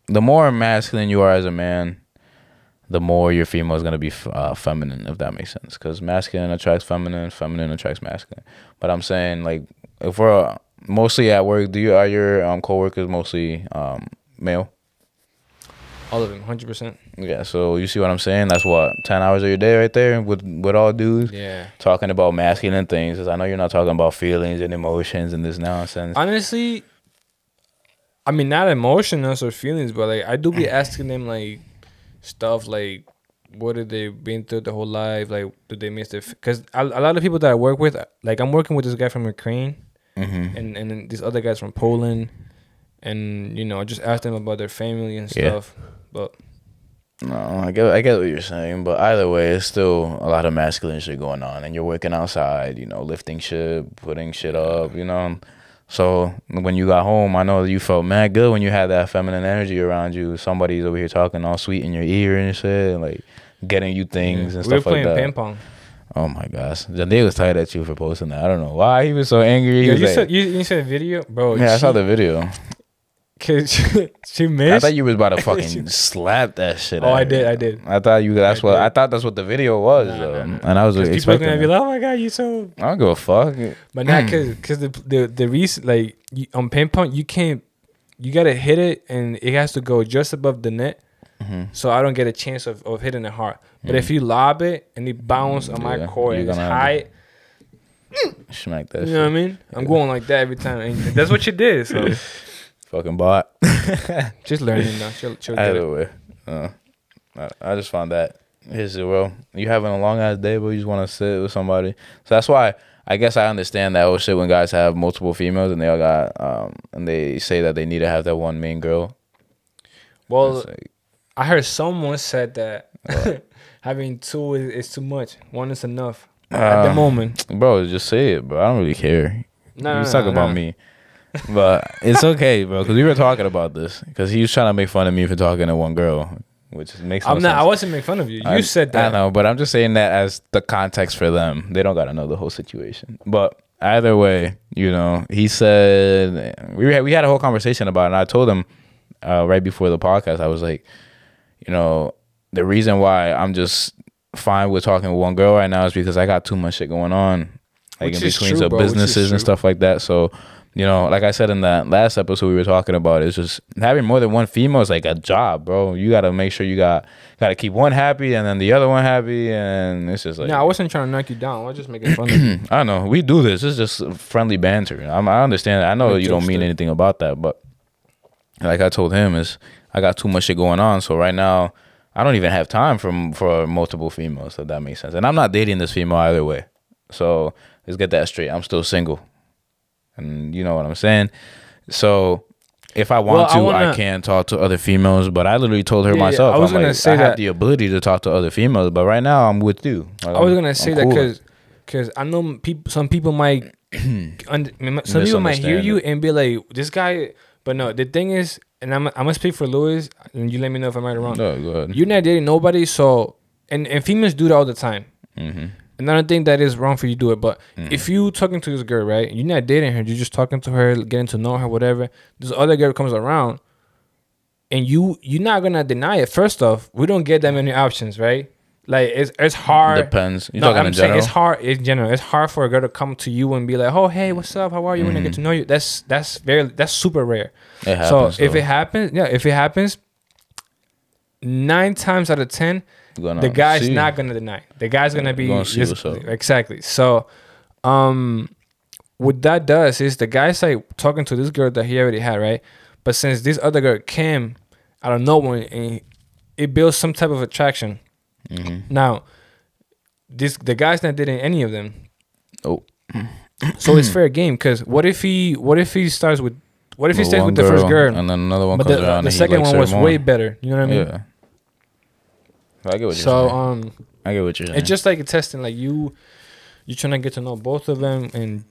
The more masculine you are as a man, the more your female is going to be feminine, if that makes sense. Because masculine attracts feminine, feminine attracts masculine. But I'm saying, like, if we're mostly at work, are your coworkers mostly male? All of them, 100%. Yeah, so you see what I'm saying? That's what, 10 hours of your day right there with all dudes? Yeah. Talking about masculine things. Because I know you're not talking about feelings and emotions and this nonsense. Honestly... I mean, not emotions or feelings, but like I do be asking them like stuff like what have they been through the whole life? Like, do they miss their? Because a lot of people that I work with, like I'm working with this guy from Ukraine, and then these other guys from Poland, and you know, I just ask them about their family and stuff. Yeah. But No, I get what you're saying, but either way, it's still a lot of masculine shit going on, and you're working outside, you know, lifting shit, putting shit up, you know. So when you got home, I know you felt mad good when you had that feminine energy around you. Somebody's over here talking all sweet in your ear and shit, like getting you things and stuff like that. We were playing ping pong. Oh my gosh, Janae was tired at you for posting that. I don't know why he was so angry. He was you, like, you saw the video, bro. Yeah, I saw the video. Cause she missed. I thought you was about to fucking slap that shit. Oh, I did. I thought you. I thought that's what the video was. And I was expecting. People gonna be like, "Oh my god, you so." I don't give a fuck. But not cause the reason, like on ping pong, you can't. You gotta hit it, and it has to go just above the net. Mm-hmm. So I don't get a chance of hitting it hard. But if you lob it and it bounce on my court, it's high. Smack that. You know what I mean? Yeah. I'm going like that every time. And that's what you did. So. Fucking bot. Just learning now. She'll get it. Way. I just found that. Here's the world. You having a long ass day, but you just want to sit with somebody. So that's why I guess I understand that whole shit when guys have multiple females and they all got and they say that they need to have that one main girl. Well, like, I heard someone said that having two is too much. One is enough at the moment. Bro, just say it, bro. I don't really care. No, you talk about me. But it's okay, bro, because we were talking about this because he was trying to make fun of me for talking to one girl, which makes no sense. I wasn't making fun of you. You said that. I know, but I'm just saying that as the context for them. They don't got to know the whole situation. But either way, you know, he said we had a whole conversation about it, and I told him right before the podcast, I was like, you know, the reason why I'm just fine with talking to one girl right now is because I got too much shit going on, like in between the businesses and stuff like that. So, you know, like I said in that last episode we were talking about, it's just having more than one female is like a job, bro. You got to make sure you got to keep one happy and then the other one happy. And it's just like... No, I wasn't trying to knock you down. I was just making fun of you. I know. We do this. It's just friendly banter. I understand. I know you don't mean anything about that, but like I told him, is I got too much shit going on. So right now, I don't even have time for multiple females, if that makes sense. And I'm not dating this female either way. So let's get that straight. I'm still single. And you know what I'm saying? So if I want I can talk to other females, but I literally told her myself, I have the ability to talk to other females, but right now I'm with you. Like, I'm that because I know some people might some people might hear you and be like, this guy, but no, the thing is, and I'm gonna speak for Luis, and you let me know if I'm right or wrong. No, go ahead. You're not dating nobody, so and females do that all the time. Mm-hmm. Another thing that is wrong for you to do it, but if you talking to this girl, right, you're not dating her, you're just talking to her, getting to know her, whatever. This other girl comes around, and you're not gonna deny it. First off, we don't get that many options, right? Like it's hard. Depends. It's hard for a girl to come to you and be like, "Oh, hey, what's up? How are you?" When I get to know you, that's super rare. It happens, so if it happens, 9 times out of 10. The guy's not gonna deny. The guy's gonna be exactly. So, what that does is the guy's like talking to this girl that he already had, right? But since this other girl came out of nowhere, and it builds some type of attraction. Mm-hmm. Now, the guy's not dating any of them. Oh, so it's fair game. Cause what if he starts with the first girl and then another one comes around? The second one was way better. You know what I mean? Yeah. I get what you're saying. I get what you're saying. It's just like a testing. Like you're trying to get to know both of them, and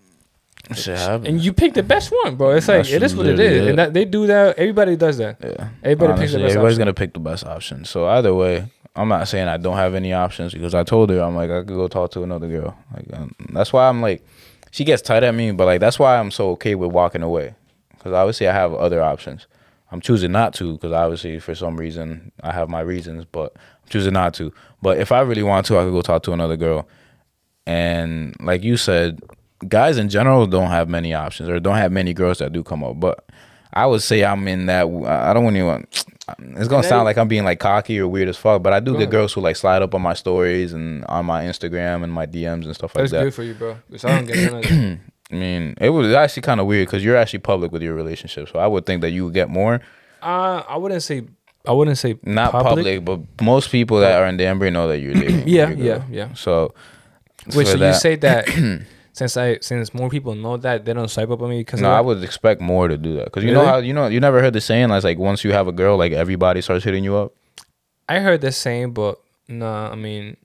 you pick the best one, bro. It's like it is what it is, and they do that. Everybody does that. Yeah, everybody picks the best. Everybody's gonna pick the best option. So either way, I'm not saying I don't have any options because I told her I'm like I could go talk to another girl. Like that's why I'm like she gets tight at me, but like that's why I'm so okay with walking away because obviously I have other options. I'm choosing not to because obviously for some reason I have my reasons, but. Choosing not to. But if I really want to, I could go talk to another girl. And like you said, guys in general don't have many options or don't have many girls that do come up. But I would say I'm in that. I don't want anyone. It's going to sound like I'm being like cocky or weird as fuck. But I do get girls who like slide up on my stories and on my Instagram and my DMs and stuff like that. That's good for you, bro. Because I don't get none of that. I mean, it was actually kind of weird because you're actually public with your relationship. So I would think that you would get more. I wouldn't say not public, but most people that are in Danbury know that you're dating. Yeah. So, you say that since more people know that they don't swipe up on me because I would expect more to do that because you know how you never heard the saying like once you have a girl like everybody starts hitting you up. I heard the same, but nah, I mean.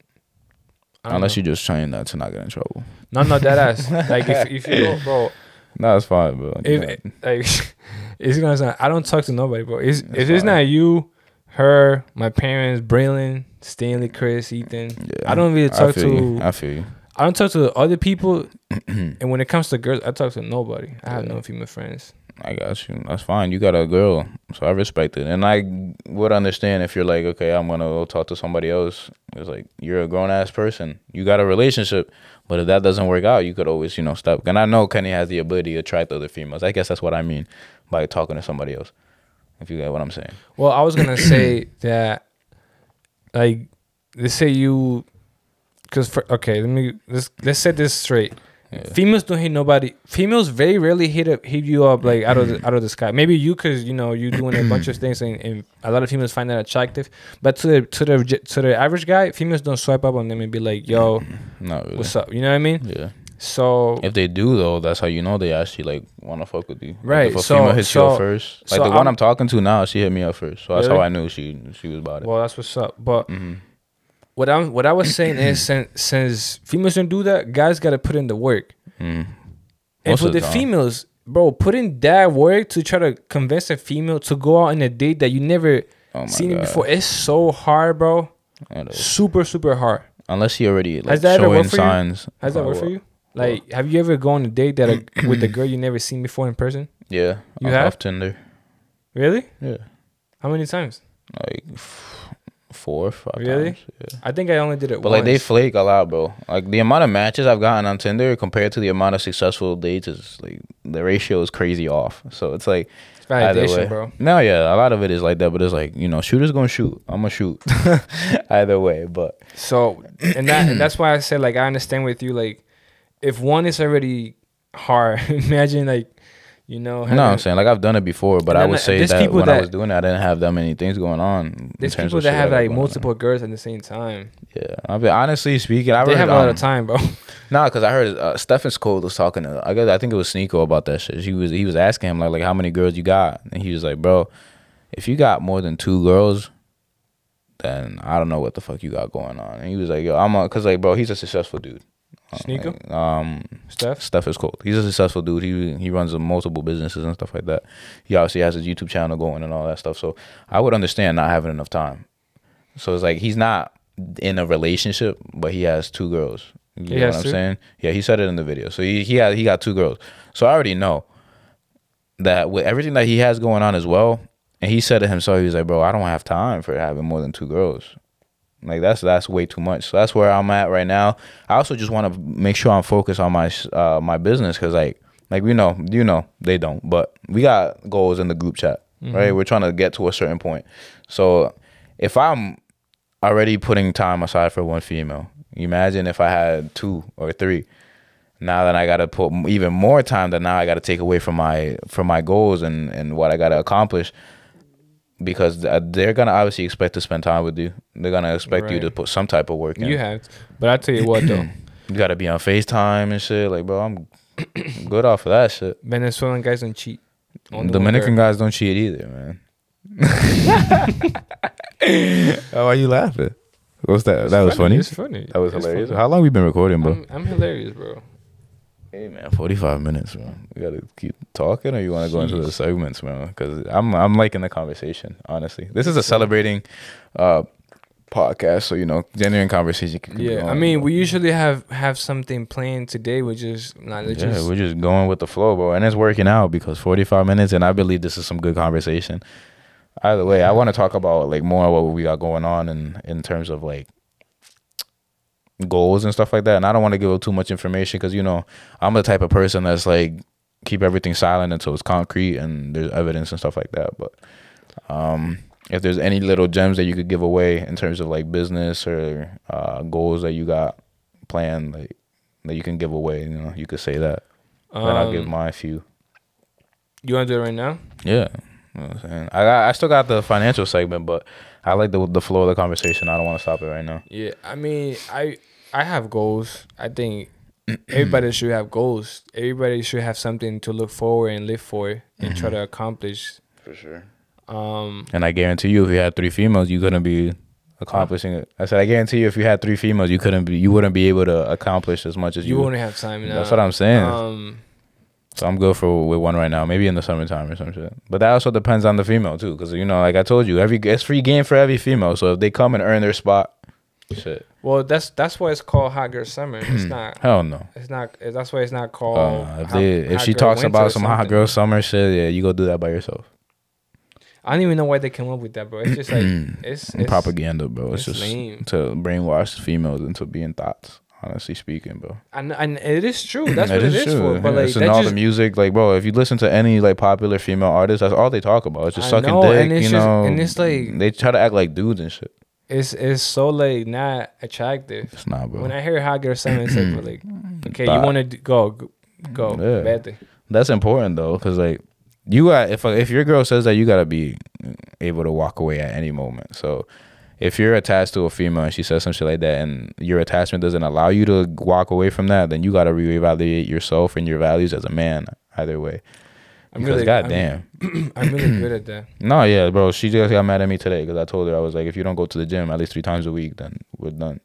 Unless you're just trying that to not get in trouble. No, no, that ass. Like, if you don't, bro. No, it's fine, bro. If, like, it's gonna sound, I don't talk to nobody, bro. It's, if fine. It's not you, her, my parents, Braylon, Stanley, Chris, Ethan. Yeah, I don't really talk to. You. I feel you. I don't talk to other people. And when it comes to girls, I talk to nobody. I have no female friends. I got you. That's fine. You got a girl, so I respect it. And I would understand if you're like, okay, I'm gonna go talk to somebody else. It's like, you're a grown ass person. You got a relationship, but if that doesn't work out, you could always, you know, stop. And I know Kenny has the ability to attract other females. I guess that's what I mean by talking to somebody else. If you get what I'm saying. Well, I was gonna say that, like, let's say you, let's set this straight. Yeah. Females don't hit nobody. Females very rarely hit you up like out of the sky. Maybe you, cause you know you're doing a bunch of things, and a lot of females find that attractive. But to the average guy, females don't swipe up on them and be like, "Yo, not really. What's up?" You know what I mean? Yeah. So if they do though, that's how you know they actually like want to fuck with you. Right. Like, if a female hits you up first, like the one I'm talking to now, she hit me up first. So that's how I knew she was about it. Well, that's what's up. But. Mm-hmm. What I was saying is since females don't do that, guys got to put in the work. Mm. And for the females, bro, put in that work to try to convince a female to go out on a date that you never seen before. It's so hard, bro. Super, super hard. Unless he already like showing signs. Has that worked for you? Like, have you ever gone on a date that with a girl you never seen before in person? Yeah, you have? Off Tinder. Really? Yeah. How many times? Like. 4 or 5 really? Times. Yeah. I think I only did it once. But like they flake a lot, bro. Like the amount of matches I've gotten on Tinder compared to the amount of successful dates is like the ratio is crazy off. So it's like it's validation, bro. No, yeah, a lot of it is like that, but it's like, you know, shooters gonna shoot. I'm gonna shoot. Either way, but so and that's why I said like I understand with you, like if one is already hard, imagine like you know, no, I'm saying like I've done it before, but I would say that when I was doing it, I didn't have that many things going on. There's people that have like multiple girls at the same time. Yeah, I mean, honestly speaking, I have a lot of time, bro. Nah, because I heard Stephen's Cole was talking to, I think it was Sneako about that shit. He was asking him like how many girls you got, and he was like, bro, if you got more than 2 girls, then I don't know what the fuck you got going on. And he was like, yo, cause like bro, he's a successful dude. Sneako? Steph is cold. He's a successful dude. He runs multiple businesses and stuff like that. He obviously has his YouTube channel going and all that stuff. So I would understand not having enough time. So it's like he's not in a relationship, but he has 2 girls. You know what I'm saying? Yeah, he said it in the video. So he got 2 girls. So I already know that with everything that he has going on as well, and he said it himself, he was like, bro, I don't have time for having more than 2 girls. Like that's way too much. So that's where I'm at right now. I also just want to make sure I'm focused on my my business, because like you know they don't, but we got goals in the group chat, right? We're trying to get to a certain point. So if I'm already putting time aside for 1 female, imagine if I had 2 or 3. Now that I got to put even more time that now I got to take away from my goals and what I got to accomplish. Because they're going to obviously expect to spend time with you. They're going to expect you to put some type of work in. You have to. But I tell you what, though. You got to be on FaceTime and shit. Like, bro, I'm good off of that shit. Venezuelan guys don't cheat. Dominican guys don't cheat either, man. Why are you laughing? What's that? It's that funny. Was funny? It's funny. That was hilarious. Funny. How long we been recording, bro? I'm hilarious, bro. Hey man, 45 minutes, man. We gotta keep talking, or you wanna go into the segments, man? Because I'm liking the conversation, honestly. This is a celebrating podcast, so you know, genuine conversation. Yeah, I mean, we usually have something planned today. We're just not. We're just going with the flow, bro, and it's working out because 45 minutes, and I believe this is some good conversation. Either way, I want to talk about like more what we got going on in terms of like goals and stuff like that, and I don't want to give up too much information because you know I'm the type of person that's like keep everything silent until it's concrete and there's evidence and stuff like that. But if there's any little gems that you could give away in terms of like business or goals that you got planned, like that you can give away, you know, you could say that. Then I'll give my few. You want to do it right now? Yeah, you know what I'm saying? I still got the financial segment, but I like the flow of the conversation. I don't want to stop it right now. Yeah, I mean, I have goals. I think everybody should have goals. Everybody should have something to look forward and live for and try to accomplish. For sure. And I guarantee you, if you had 3 females, you're going to be accomplishing it. I said, I guarantee you, if you had three females, you wouldn't be able to accomplish as much as you wouldn't have time now. That's what I'm saying. So I'm good with one right now, maybe in the summertime or some shit. But that also depends on the female too, because you know, like I told you, it's free game for every female. So if they come and earn their spot, shit. Well, that's why it's called Hot Girl Summer. It's not. Hell no. It's not. That's why it's not called. If she talks about some Hot Girl Summer shit, yeah, you go do that by yourself. I don't even know why they came up with that, bro. It's just like it's propaganda, bro. It's just lame. To brainwash females into being thoughts. Honestly speaking, bro, and it is true. That's what it is for. But like, in all the music, like, bro, if you listen to any like popular female artists, that's all they talk about. It's just sucking dick, you know. And it's like they try to act like dudes and shit. It's so like not attractive. It's not, bro. When I hear Hot Girl Summer, it's like, okay, you want to go, bad thing. That's important though, because like you got if your girl says that, you gotta be able to walk away at any moment. So. If you're attached to a female and she says some shit like that and your attachment doesn't allow you to walk away from that, then you got to reevaluate yourself and your values as a man either way. Because goddamn. I'm really good at that. No, yeah, bro. She just got mad at me today because I told her, I was like, if you don't go to the gym at least 3 times a week, then we're done.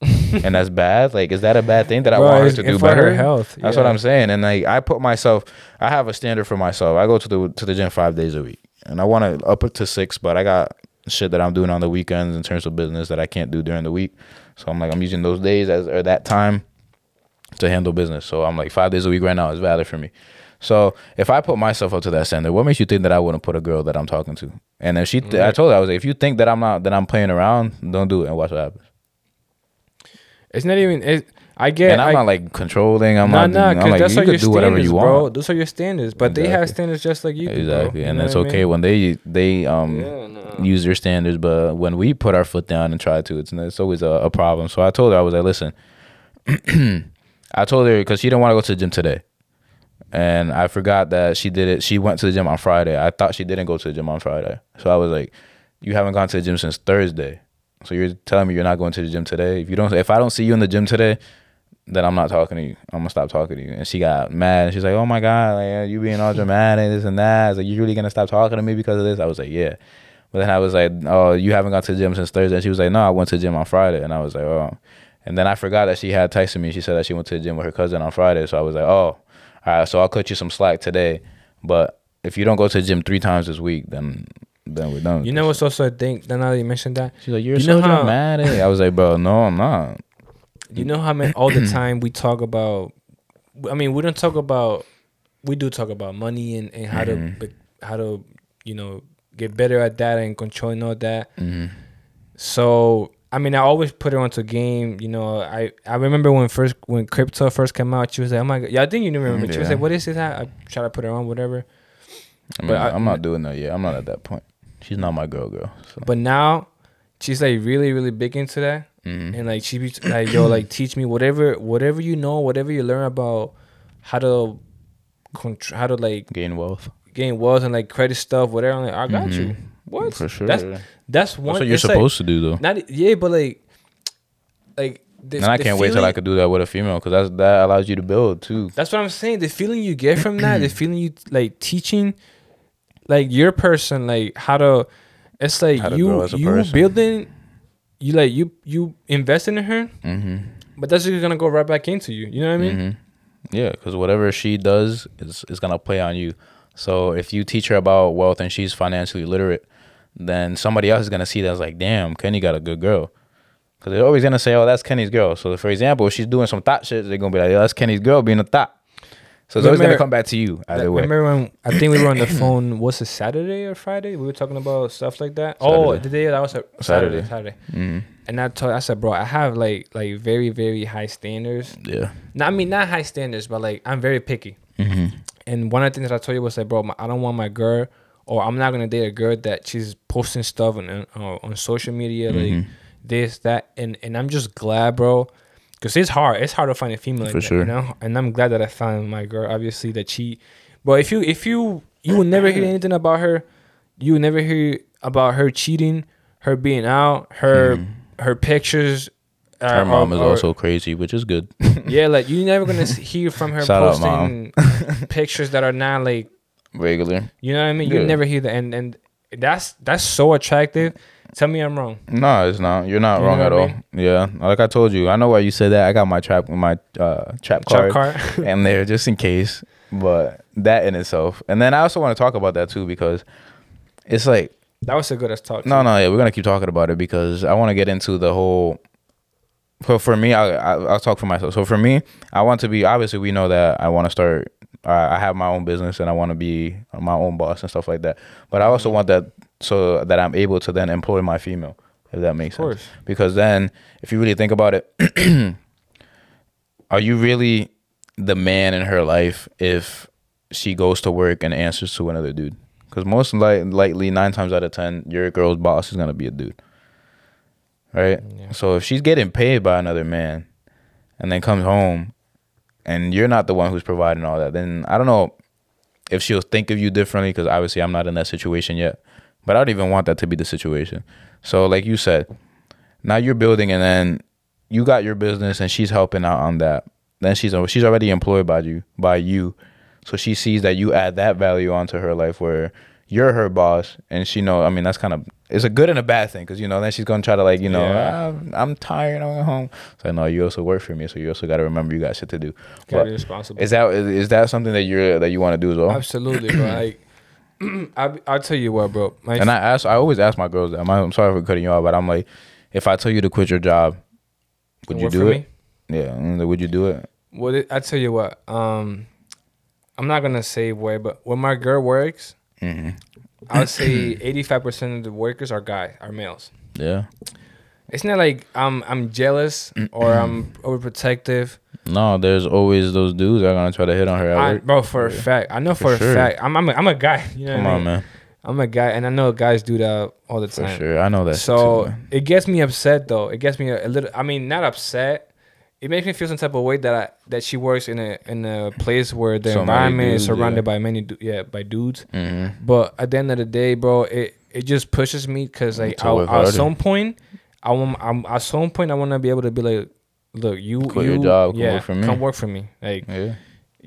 And that's bad. Like, is that a bad thing that I want her to do better? Her health. That's what I'm saying. And like, I put myself, I have a standard for myself. I go to the gym 5 days a week and I want to up it to 6, but I got shit that I'm doing on the weekends in terms of business that I can't do during the week. So I'm like, I'm using those days or that time to handle business. So I'm like, 5 days a week right now is valid for me. So if I put myself up to that standard, what makes you think that I wouldn't put a girl that I'm talking to? And if she, I told her, I was like, if you think that I'm not, that I'm playing around, don't do it and watch what happens. It's not even, I get, and I'm not like controlling. I'm like, you can do whatever you want, bro. Those are your standards, but they have standards just like you do, bro. Exactly, and it's okay when they use your standards, but when we put our foot down and try to, it's always a problem. So I told her, I was like, listen, I told her because she didn't want to go to the gym today, and I forgot that she did it. She went to the gym on Friday. I thought she didn't go to the gym on Friday, so I was like, you haven't gone to the gym since Thursday, so you're telling me you're not going to the gym today. If I don't see you in the gym today, then I'm not talking to you. I'm gonna stop talking to you. And she got mad. And she's like, oh my God, like, you being all dramatic, this and that. I was like, you really gonna stop talking to me because of this? I was like, yeah. But then I was like, oh, you haven't gone to the gym since Thursday. And she was like, no, I went to the gym on Friday. And I was like, oh. And then I forgot that she had texted me. She said that she went to the gym with her cousin on Friday. So I was like, oh, all right, so I'll cut you some slack today. But if you don't go to the gym 3 times this week, then we're done. You know what's also a thing? Then I mentioned that. She's like, you're so dramatic. I was like, bro, no, I'm not. You know how all the time we talk about, I mean, we don't talk about, we do talk about money and how to, you know, get better at that and controlling all that. Mm-hmm. So, I mean, I always put it onto game. You know, I remember when crypto first came out, she was like, oh my God. Yeah, I think you remember. Yeah. She was like, what is this? I try to put her on, whatever. I mean, but I'm not doing that yet. I'm not at that point. She's not my girl. So. But now she's like really, really big into that. Mm-hmm. And like she be like, yo, like teach me whatever you know, whatever you learn about how to like gain wealth and like credit stuff, whatever. I'm like, I got you. What? For sure. That's one. That's what you're supposed to do though. Not but like. And I can't wait till I could do that with a female because that allows you to build too. That's what I'm saying. The feeling you get from that, the feeling you like teaching, like your person, like how to. It's like you building. You like you invested in her, but that's just gonna go right back into you. You know what I mean? Mm-hmm. Yeah, because whatever she does is gonna play on you. So if you teach her about wealth and she's financially literate, then somebody else is gonna see that as like, damn, Kenny got a good girl. Because they're always gonna say, oh, that's Kenny's girl. So for example, if she's doing some thought shit, they're gonna be like, oh, that's Kenny's girl being a thought. So it's always gonna come back to you either way. Remember when I think we were on the phone? Was it Saturday or Friday? We were talking about stuff like that. Saturday. Oh, the day that was Saturday. Saturday. Mm-hmm. And I said, bro, I have like very, very high standards. Yeah. Now, I mean, not high standards, but like I'm very picky. Mm-hmm. And one of the things that I told you was like, bro, I don't want my girl, or I'm not gonna date a girl that she's posting stuff on social media, like this, that, and I'm just glad, bro. Because it's hard. It's hard to find a female like that, you know? And I'm glad that I found my girl, obviously, that she... But if you will never hear anything about her. You will never hear about her cheating, her being out, her pictures. Her mom is also crazy, which is good. Yeah, like, you're never going to hear from her posting pictures that are not, like... regular. You know what I mean? Yeah. You'll never hear that. And that's so attractive. Tell me I'm wrong. No, it's not. You're not wrong at all. Yeah, like I told you, I know why you said that. I got my trap card in there just in case. But that in itself, and then I also want to talk about that too, because it's like that was a good ass talk. No, yeah, we're gonna keep talking about it because I want to get into the whole. So for me, I'll talk for myself. So for me, I want to be, obviously we know that I want to start, I have my own business and I want to be my own boss and stuff like that. But I also want that so that I'm able to then employ my female, if that makes sense. Of course. Because then, if you really think about it, are you really the man in her life if she goes to work and answers to another dude? Because most likely, 9 times out of 10, your girl's boss is going to be a dude. Right? Yeah. So if she's getting paid by another man and then comes home and you're not the one who's providing all that, then I don't know if she'll think of you differently, because obviously I'm not in that situation yet. But I don't even want that to be the situation. So like you said, now you're building and then you got your business and she's helping out on that. Then she's already employed by you. So she sees that you add that value onto her life where you're her boss, and she know. I mean, that's kind of, it's a good and a bad thing, because you know then she's gonna try to like, you know, I'm tired, I'm going home. So no, you also work for me, so you also got to remember you got shit to do. Gotta be responsible. Is that something that you want to do as well? Absolutely, bro. Like, I'll tell you what, bro. And I always ask my girls that. I'm sorry for cutting you off, but I'm like, if I tell you to quit your job, would you do it? Yeah, would you do it? Well, I tell you what. I'm not gonna say where, but when my girl works. Mm-hmm. I would say 85% of the workers are males. Yeah, it's not like I'm jealous or I'm overprotective. No, there's always those dudes that are gonna try to hit on her at work. Bro, for a fact, I know for a fact. I'm a guy. You know what I mean? Man. I'm a guy, and I know guys do that all the time. For sure, I know that. So it gets me upset, though. It gets me a little. I mean, not upset. It makes me feel some type of way that she works in a place where the environment is surrounded by by dudes. Mm-hmm. But at the end of the day, bro, it just pushes me, because like at some point I want to be able to be like, look, you quit your job, come work for me. Like, I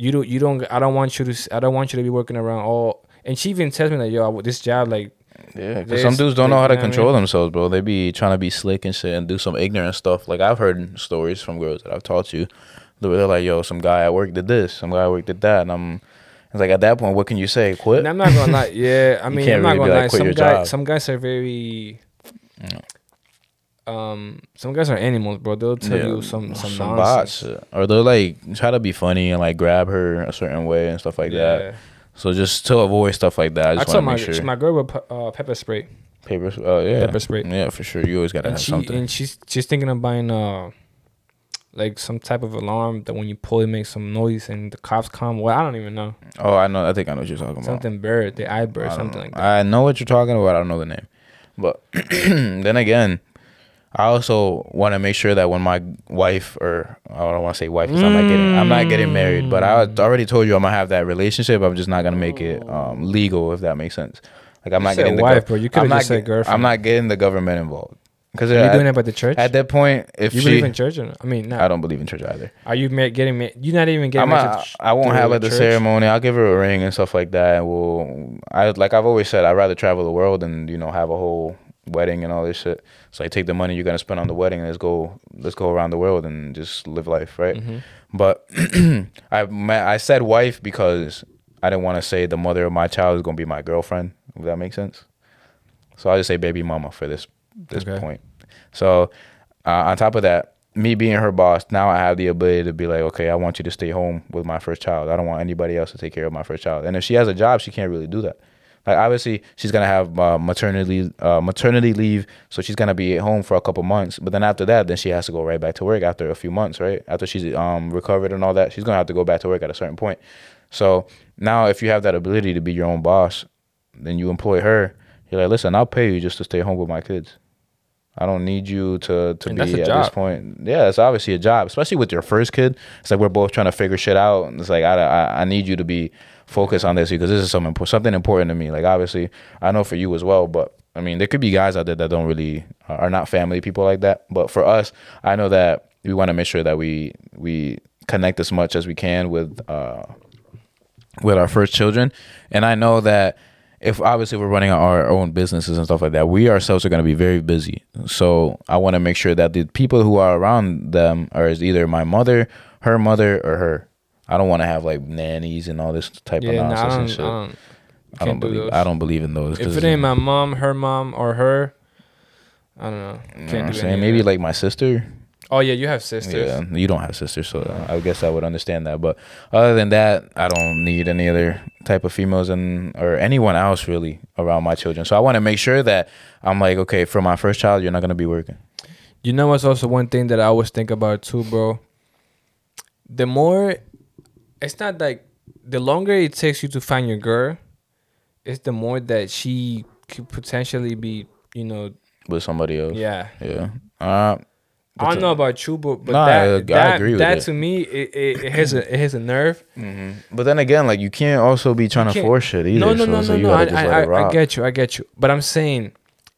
don't want you to be working around all. And she even tells me like, yo, this job, like. Yeah, because some dudes don't know how to control themselves, bro. They be trying to be slick and shit and do some ignorant stuff. Like, I've heard stories from girls that I've taught you. They're like, yo, some guy at work did this, some guy at work did that. And it's like, at that point, what can you say? Quit? And I'm not going to lie. Yeah, I mean, I'm not going to lie. Some guys are very... Yeah. Some guys are animals, bro. They'll tell you some bots. Or they'll, like, try to be funny and, like, grab her a certain way and stuff like that. So just to avoid stuff like that, I just want to make sure. My girl with pepper spray. Pepper spray. Yeah, for sure. You always got to have something. And she's thinking of buying like some type of alarm that when you pull it makes some noise and the cops come. Well, I don't even know. Oh, I know. I think I know what you're talking about. Something bird, the eye bird, something like that. I know what you're talking about. I don't know the name. But then again, I also want to make sure that when my wife, or I don't want to say wife, because I'm not getting married, but I already told you I'm gonna have that relationship. I'm just not gonna make it legal, if that makes sense. Like I'm not getting the wife, bro. You could have said girlfriend. I'm not getting the government involved. Because are you doing that by the church? At that point, if you believe in church or not? I mean, I don't believe in church either. Are you getting married? You're not even getting married. I won't have like the ceremony. I'll give her a ring and stuff like that. And I've always said, I'd rather travel the world than have a whole wedding and all this shit. So I take the money you're gonna spend on the wedding and let's go around the world and just live life, right? Mm-hmm. But I said wife because I didn't want to say the mother of my child is gonna be my girlfriend, if that makes sense. So I'll just say baby mama for this point. So on top of that, me being her boss, now I have the ability to be like, okay, I want you to stay home with my first child. I don't want anybody else to take care of my first child. And if she has a job, she can't really do that. Like obviously, she's gonna have maternity leave, so she's gonna be at home for a couple months. But then after that, then she has to go right back to work after a few months, right? After she's recovered and all that, she's gonna have to go back to work at a certain point. So now, if you have that ability to be your own boss, then you employ her. You're like, listen, I'll pay you just to stay home with my kids. I don't need you to be at this point. Yeah, it's obviously a job, especially with your first kid. It's like we're both trying to figure shit out, and it's like I need you to be focused on this, because this is something important to me. Like obviously, I know for you as well, but I mean, there could be guys out there that don't really are not family people like that. But for us, I know that we want to make sure that we connect as much as we can with our first children, and I know that if obviously we're running our own businesses and stuff like that, we ourselves are going to be very busy. So I want to make sure that the people who are around them are either my mother, her mother, or her. I don't want to have like nannies and all this type of nonsense and shit. I don't believe in those. If it ain't my mom, or her, I don't know. Can't do what I'm saying? Maybe like my sister. Oh yeah, you have sisters. Yeah, you don't have sisters, so I guess I would understand that. But other than that, I don't need any other type of females and or anyone else really around my children. So I want to make sure that I'm like, okay, for my first child, you're not gonna be working. You know, what's also one thing that I always think about too, bro. The more, it's not like the longer it takes you to find your girl, it's the more that she could potentially be, you know, with somebody else. Yeah. Yeah. I don't know about you, but I agree with that. To me, it hits a nerve. Mm-hmm. But then again, like you can't also be trying to force it either. No. I get you. But I'm saying,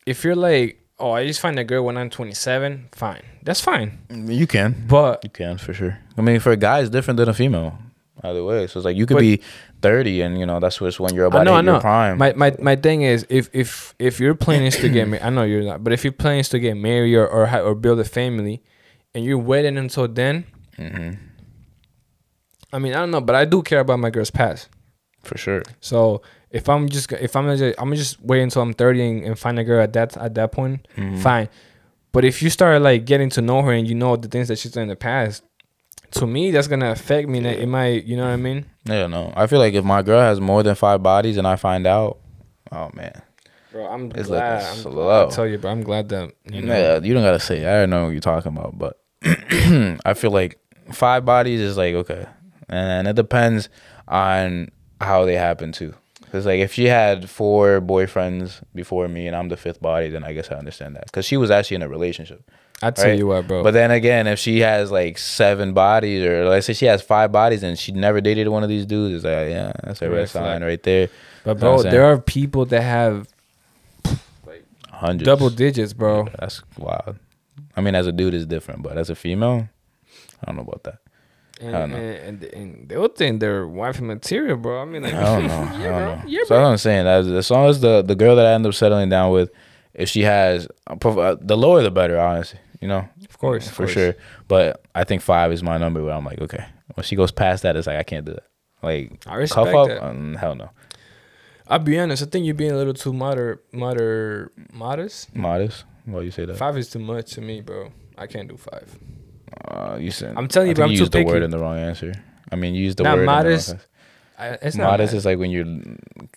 if you're like, oh, I just find a girl when I'm 27, fine. That's fine. You can. But you can for sure. I mean, for a guy, it's different than a female. Either way, so it's like you could be 30, and you know that's just when you're about to hit your prime. My thing is, if your plan is to get married, I know you're not, but if your plan is to get married or build a family, and you're waiting until then, I mean, I don't know, but I do care about my girl's past, for sure. So if I'm just wait until I'm 30 and find a girl at that point, fine. But if you start like getting to know her and you know the things that she's done in the past. To me, that's going to affect me. Yeah. It might, you know what I mean? Yeah, no. I feel like if my girl has more than 5 bodies and I find out, oh, man. Bro, I'm glad. I tell you, bro, I'm glad that, you know. Yeah, you don't got to say it. I don't know what you're talking about, but I feel like 5 bodies is like, okay. And it depends on how they happen, too. Because, like, if she had 4 boyfriends before me and I'm the 5th body, then I guess I understand that. Because she was actually in a relationship. I tell you what, bro. But then again, if she has like 7 bodies, or let's say she has 5 bodies and she never dated one of these dudes, it's like, yeah, that's a red sign right there. But bro, there are people that have like hundreds, double digits, bro. Yeah, that's wild. I mean, as a dude, it's different, but as a female, I don't know about that. And they'll think they're wifey material, bro. I mean, like, I don't know. Yeah, I don't know. Yeah, so that's what I'm saying. As long as the girl that I end up settling down with, if she has, the lower the better, honestly. You know, of course. Sure. But I think 5 is my number where I'm like, okay, when she goes past that, it's like I can't do that. Like, I respect cuff up, hell no. I'll be honest. I think you're being a little too modest. Modest? Why you say that? 5 is too much to me, bro. I can't do 5. You said. I'm telling you, bro. I'm too picky. You used the word in the wrong answer. I mean, you used the word. Modest. It's not modest. Is like when you're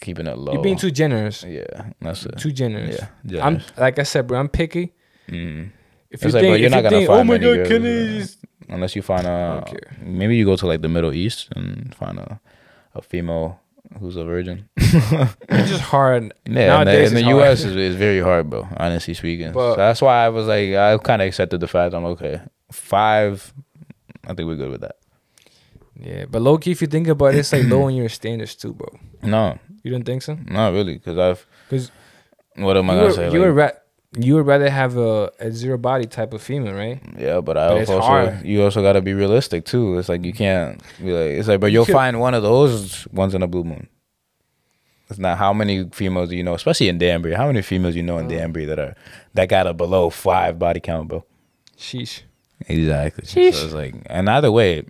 keeping it low. You're being too generous. Yeah, that's it. Too generous. Yeah, generous. I'm like I said, bro. I'm picky. Mm-hmm. If it's you're not gonna find many girls, Kenny's. Unless you find maybe you go to like the Middle East and find a female who's a virgin. It's just hard. Yeah, nowadays in the U.S. is very hard, bro. Honestly speaking, but, so that's why I was like, I kind of accepted the fact I'm okay. 5, I think we're good with that. Yeah, but low key, if you think about it, it's like low on your standards too, bro. No, you don't think so? No, really, because what am I gonna say? You would rather have a zero body type of female, right? Yeah, you also gotta be realistic too. It's like you can't be like but you'll find one of those ones in a blue moon. It's not how many females do you know, especially in Danbury. How many females you know in Danbury that got a below 5 body count, bro? Sheesh. Exactly. Sheesh. So it's like, and either way,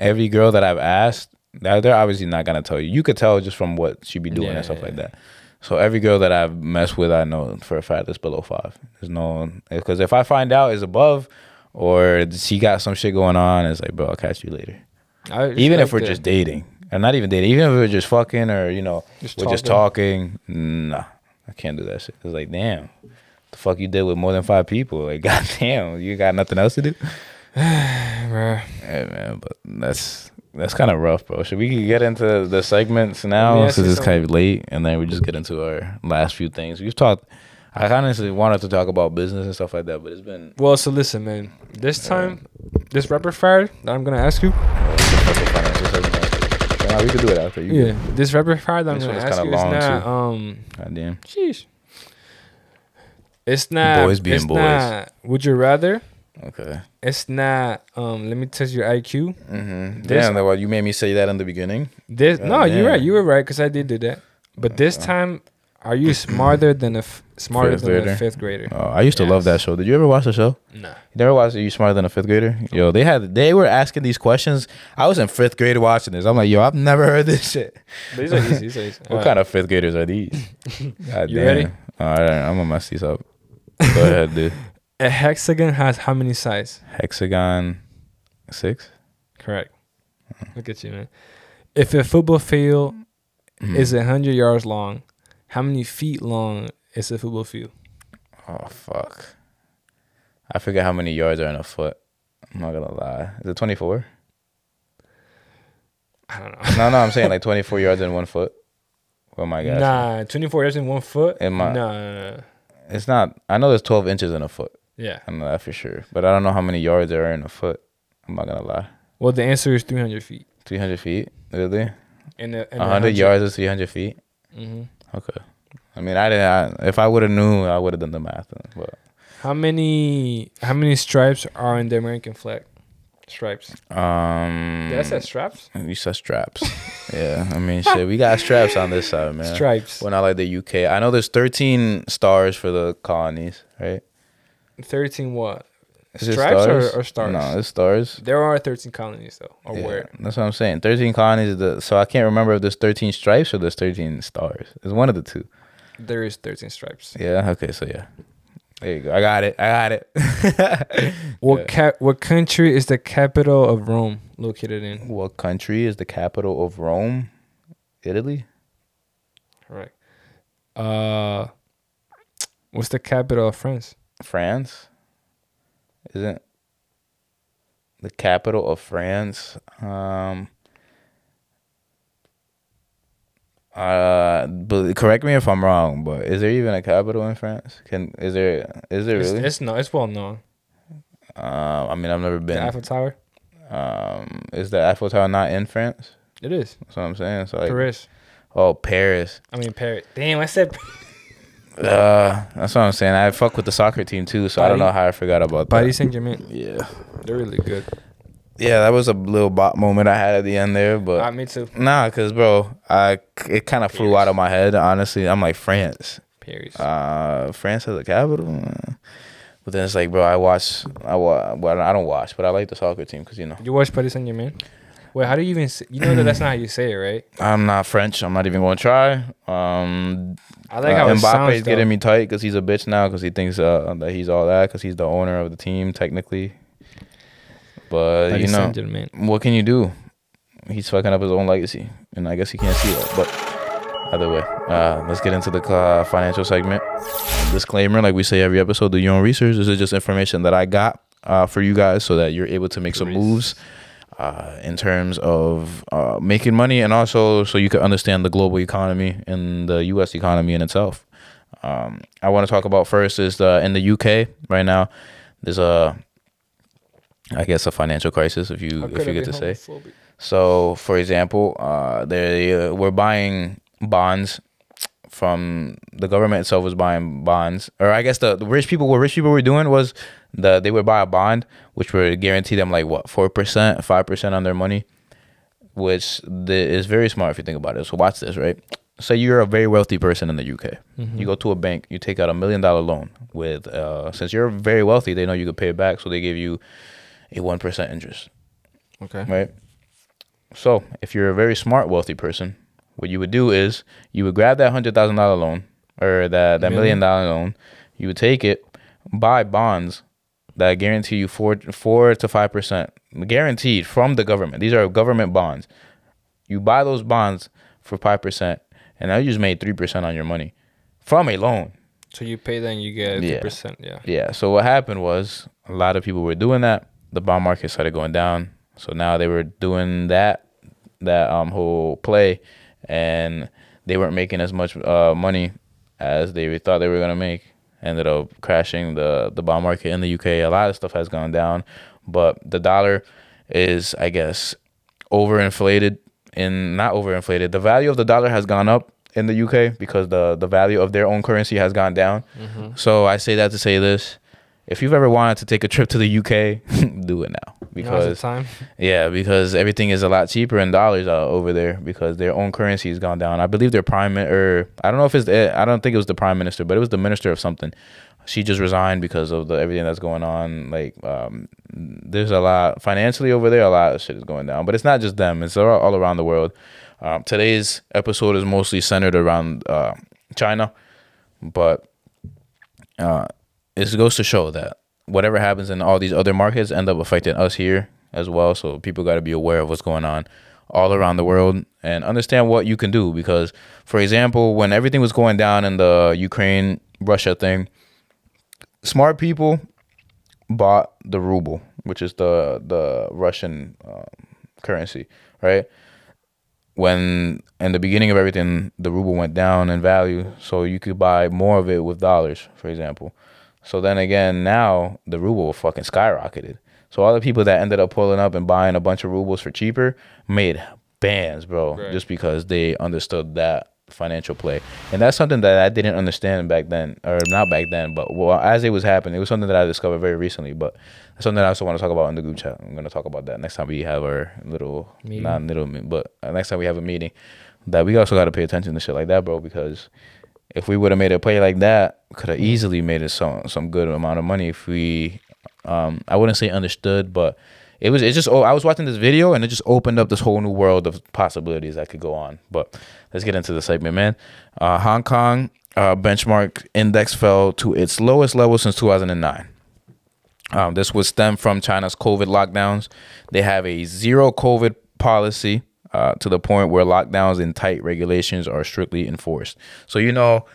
every girl that I've asked, they're obviously not gonna tell you. You could tell just from what she be doing and stuff like that. So every girl that I've messed with, I know for a fact that's below 5. There's no, because if I find out it's above, or she got some shit going on, it's like, bro, I'll catch you later. Even if we're just dating, or not even dating, even if we're just fucking, or you know, we're just talking, nah, I can't do that shit. It's like, damn, the fuck you did with more than 5 people? Like, goddamn, you got nothing else to do, bro. Hey man, but that's kind of rough, bro. Should we get into the segments now? Since it's kind of late, and then we just get into our last few things. We've talked. I honestly wanted to talk about business and stuff like that, but it's been... Well, so listen, man. This time, this rapid fire that I'm going to ask you... we can do it after you. Yeah, this rapid fire that I'm going to ask you is not... Goddamn. Jeez. It's not... Boys being boys. Not, would you rather... Okay. It's not. Let me test your IQ. Damn, you made me say that in the beginning. No, you're right. You were right because I did do that. But this time, are you smarter than a fifth grader? Oh, I used to love that show. Did you ever watch the show? No. You never watched Are You Smarter Than a Fifth Grader? Yo, they were asking these questions. I was in fifth grade watching this. I'm like, yo, I've never heard this shit. These are easy. What kind of fifth graders are these? God, you ready? All right, I'm gonna mess these up. Go ahead, dude. A hexagon has how many sides? Hexagon 6. Correct. Look at you, man. If a football field is 100 yards long, how many feet long is a football field? Oh, fuck. I forget how many yards are in a foot. I'm not going to lie. Is it 24? I don't know. No, I'm saying like 24 yards in 1 foot. Oh, my gosh. Nah, 24 yards in 1 foot? No. It's not. I know there's 12 inches in a foot. Yeah. I know that for sure. But I don't know how many yards there are in a foot. I'm not going to lie. Well, the answer is 300 feet. 300 feet? Really? In 100 yards is 300 feet? Mm-hmm. Okay. I mean, if I would have knew, I would have done the math. But how many stripes are in the American flag? Stripes. Did I say straps? You said straps. Yeah. I mean, shit, we got straps on this side, man. Stripes. We're not like the UK. I know there's 13 stars for the colonies, right? 13 what? Is stripes or stars? No, it's stars. There are 13 colonies, though. Where? That's what I'm saying. 13 colonies. So I can't remember if there's 13 stripes or there's 13 stars. It's one of the two. There is 13 stripes. Yeah. Okay. So yeah, there you go. I got it. What country is the capital of Rome located in? What country is the capital of Rome? Italy. Correct. What's the capital of France? France. Isn't the capital of France but correct me if I'm wrong, but is there even a capital in France? Is there really? It's not. It's well known. I mean, I've never been. The Eiffel Tower. Is the Eiffel Tower not in France? It is. That's what I'm saying. So like, Paris. Oh, Paris. I mean, Paris. Damn, I said. That's what I'm saying. I fuck with the soccer team too, so I don't know how I forgot about that. Paris Saint-Germain. Yeah, they're really good. Yeah, that was a little bop moment I had at the end there, but me too. Nah, cause bro, it kind of flew out of my head. Honestly, I'm like France. Paris. France has a capital, but then it's like, bro, I don't watch, but I like the soccer team because you know. You watch Paris Saint-Germain? Wait, how do you even say, you know that's not how you say it, right? I'm not French. I'm not even going to try. I like how Mbappe's getting me tight because he's a bitch now because he thinks that he's all that because he's the owner of the team, technically. But, you know, what can you do? He's fucking up his own legacy, and I guess he can't see that. But either way, let's get into the financial segment. Disclaimer, like we say every episode, do your own research. This is just information that I got for you guys so that you're able to make some moves. In terms of making money and also so you can understand the global economy and the U.S. economy in itself. I want to talk about first is in the U.K. right now, there's a financial crisis, if you get to say. So, for example, they were buying bonds from the government itself was buying bonds. Or I guess the rich people, what rich people were doing was they would buy a bond, which would guarantee them like what, 4%, 5% on their money, which is very smart if you think about it. So watch this, right? Say you're a very wealthy person in the UK. Mm-hmm. You go to a bank, you take out a $1 million loan with, since you're very wealthy, they know you could pay it back. So they give you a 1% interest. Okay. Right? So if you're a very smart, wealthy person, what you would do is you would grab that $100,000 loan or that $1 million loan. You would take it, buy bonds that guarantee you 4 to 5% guaranteed from the government. These are government bonds. You buy those bonds for 5%, and now you just made 3% on your money from a loan. So you pay that and you get 3%. Yeah. So what happened was a lot of people were doing that. The bond market started going down. So now they were doing that whole play. And they weren't making as much money as they thought they were going to make. Ended up crashing the bond market in the UK. A lot of stuff has gone down. But the dollar is, I guess, overinflated. And not overinflated. The value of the dollar has gone up in the UK because the value of their own currency has gone down. Mm-hmm. So I say that to say this. If you've ever wanted to take a trip to the UK, do it now. because because everything is a lot cheaper in dollars over there because their own currency has gone down. I believe their prime, or I don't know if it's I don't think it was the prime minister, but it was the minister of something. She just resigned because of everything that's going on. Like, there's a lot financially over there. A lot of shit is going down, but it's not just them. It's all around the world. Today's episode is mostly centered around China, but it goes to show that whatever happens in all these other markets end up affecting us here as well. So people got to be aware of what's going on all around the world and understand what you can do. Because, for example, when everything was going down in the Ukraine-Russia thing, smart people bought the ruble, which is the Russian currency, right? When in the beginning of everything, the ruble went down in value, so you could buy more of it with dollars, for example. So then again, now the ruble fucking skyrocketed. So all the people that ended up pulling up and buying a bunch of rubles for cheaper made bands, bro, right, just because they understood that financial play. And that's something that I didn't understand back then, or not back then, but well, as it was happening, it was something that I discovered very recently. But that's something that I also want to talk about in the group chat. I'm going to talk about that next time we have our little meeting. Not little, but next time we have a meeting, that we also got to pay attention to shit like that, bro, because if we would have made a play like that, could have easily made it some good amount of money if we I wouldn't say understood, but I was watching this video and it just opened up this whole new world of possibilities that could go on. But let's get into the segment, man. Hong Kong benchmark index fell to its lowest level since 2009. This was stemmed from China's COVID lockdowns. They have a zero COVID policy to the point where lockdowns and tight regulations are strictly enforced. So, you know,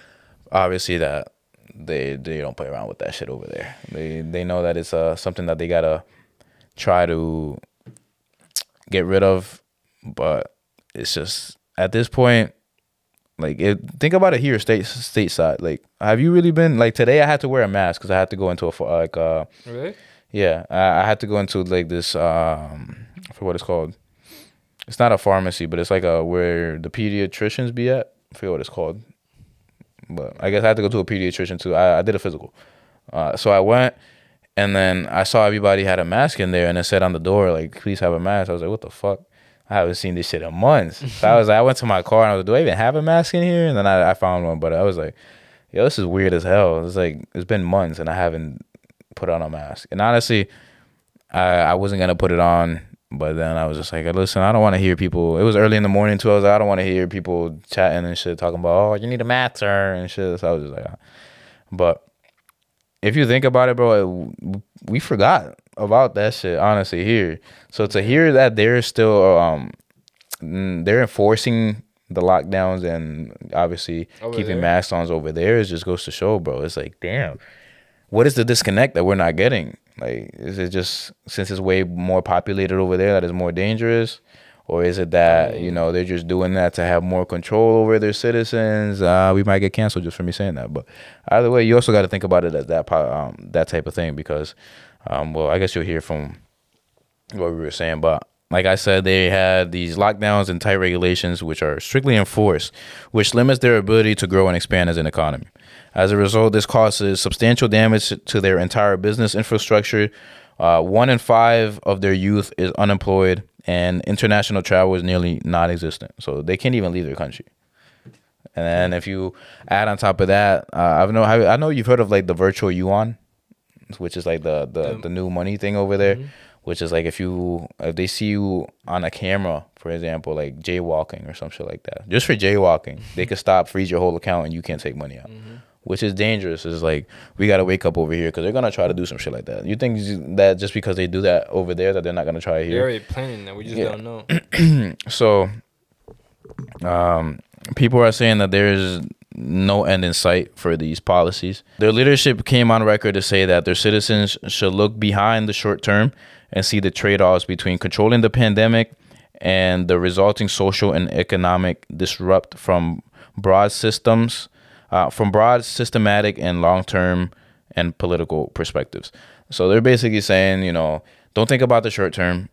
obviously that they don't play around with that shit over there. They know that it's something that they got to try to get rid of, but it's just at this point, like, think about it here, stateside. Like, have you really been, like, today I had to wear a mask because I had to go into a really? Yeah, I had to go into like this I forget what it's called. It's not a pharmacy, but it's like where the pediatricians be at. I forget what it's called, but I guess I had to go to a pediatrician too. I did a physical, so I went. And then I saw everybody had a mask in there, and it said on the door, like, please have a mask. I was like, what the fuck? I haven't seen this shit in months. So I went to my car, and I was like, do I even have a mask in here? And then I found one, but I was like, yo, this is weird as hell. It's like, it's been months, and I haven't put on a mask. And honestly, I wasn't going to put it on, but then I was just like, listen, I don't want to hear people. It was early in the morning, too. I was like, I don't want to hear people chatting and shit, talking about, oh, you need a mask, sir, and shit. So I was just like, but if you think about it, bro, we forgot about that shit, honestly, here. So to hear that they're still, they're enforcing the lockdowns and obviously keeping masks on over there, it just goes to show, bro. It's like, damn, what is the disconnect that we're not getting? Like, is it just since it's way more populated over there that is more dangerous? Or is it that, you know, they're just doing that to have more control over their citizens? We might get canceled just for me saying that. But either way, you also got to think about it as that type of thing because, well, I guess you'll hear from what we were saying. But like I said, they had these lockdowns and tight regulations, which are strictly enforced, which limits their ability to grow and expand as an economy. As a result, this causes substantial damage to their entire business infrastructure. 1 in 5 of their youth is unemployed, and international travel is nearly non-existent. So they can't even leave their country. And then if you add on top of that, I know you've heard of like the virtual yuan, which is like the new money thing over there, mm-hmm. which is like if they see you on a camera, for example, like jaywalking or some shit like that, just for jaywalking, they could freeze your whole account and you can't take money out. Mm-hmm. Which is dangerous. It's like, we got to wake up over here because they're going to try to do some shit like that. You think that just because they do that over there that they're not going to try here? They're already planning that. We just don't know. So, people are saying that there's no end in sight for these policies. Their leadership came on record to say that their citizens should look behind the short term and see the trade-offs between controlling the pandemic and the resulting social and economic disrupt from broad systems. From broad, systematic, and long-term and political perspectives. So they're basically saying, you know, don't think about the short term.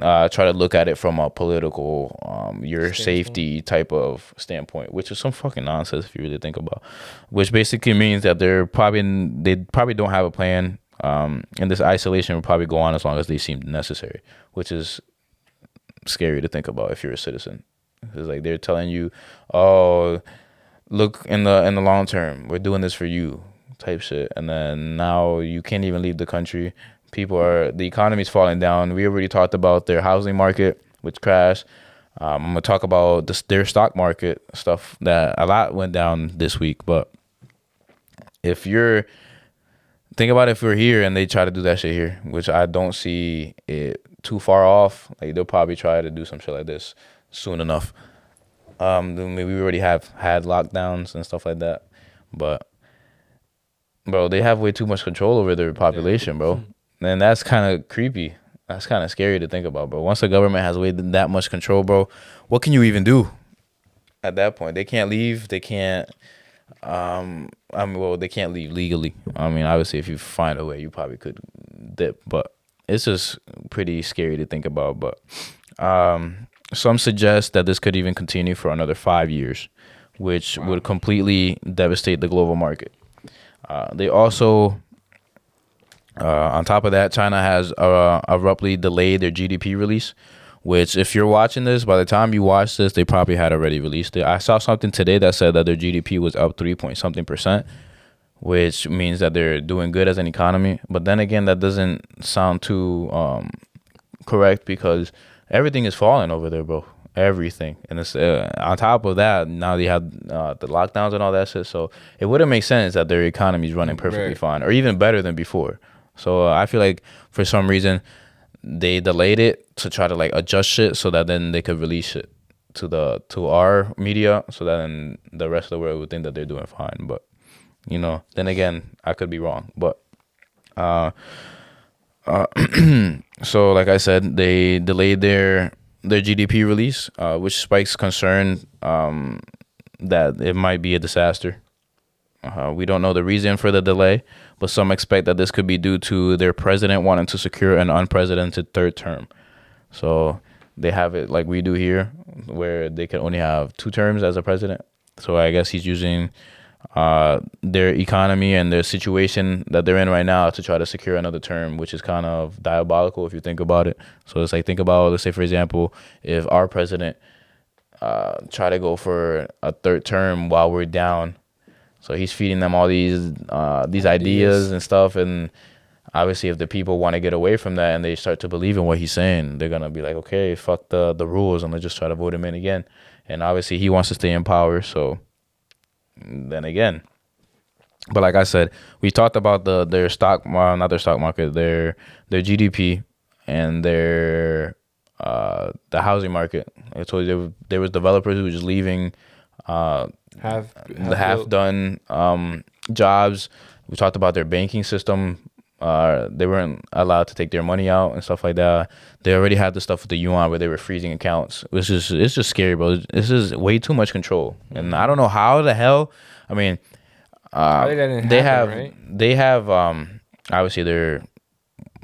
Try to look at it from a political, your standpoint. Safety type of standpoint, which is some fucking nonsense if you really think about. Which basically means that they probably don't have a plan And this isolation will probably go on as long as they seem necessary, which is scary to think about if you're a citizen. It's like they're telling you, oh, look, in the long term, we're doing this for you type shit. And then now you can't even leave the country. The economy's falling down. We already talked about their housing market, which crashed. I'm gonna talk about their stock market stuff that a lot went down this week. But think about if we're here and they try to do that shit here, which I don't see it too far off. Like they'll probably try to do some shit like this soon enough. We already have had lockdowns and stuff like that, but bro, they have way too much control over their population, bro. And that's kind of creepy. That's kind of scary to think about, bro. Once the government has way that much control, bro, what can you even do at that point? They can't leave. They can't. They can't leave legally. I mean, obviously, if you find a way, you probably could dip. But it's just pretty scary to think about. But some suggest that this could even continue for another 5 years, which would completely devastate the global market. They also... on top of that, China has abruptly delayed their GDP release, which if you're watching this, by the time you watch this, they probably had already released it. I saw something today that said that their GDP was up 3-point-something%, which means that they're doing good as an economy. But then again, that doesn't sound too correct because everything is falling over there, bro. Everything. And it's, on top of that, now they have the lockdowns and all that shit. So it wouldn't make sense that their economy is running perfectly fine or even better than before. So I feel like for some reason they delayed it to try to like adjust shit so that then they could release it to our media so that then the rest of the world would think that they're doing fine. But, you know, then again, I could be wrong. But so like I said, they delayed their GDP release, which spikes concern that it might be a disaster. We don't know the reason for the delay, but some expect that this could be due to their president wanting to secure an unprecedented third term. So they have it like we do here, where they can only have 2 terms as a president. So I guess he's using their economy and their situation that they're in right now to try to secure another term, which is kind of diabolical if you think about it. So it's like, think about, let's say, for example, if our president try to go for a third term while we're down. So he's feeding them all these ideas and stuff. And obviously, if the people want to get away from that and they start to believe in what he's saying, they're going to be like, okay, fuck the rules. And let's just try to vote him in again. And obviously, he wants to stay in power. So then again. But like I said, we talked about their stock, not their stock market, their GDP and their the housing market. I told you there was developers who were just leaving half-done jobs. We talked about their banking system. They weren't allowed to take their money out and stuff like that. They already had the stuff with the yuan where they were freezing accounts. It's just scary, bro. This is way too much control. And I don't know how the hell. I mean, they have obviously they're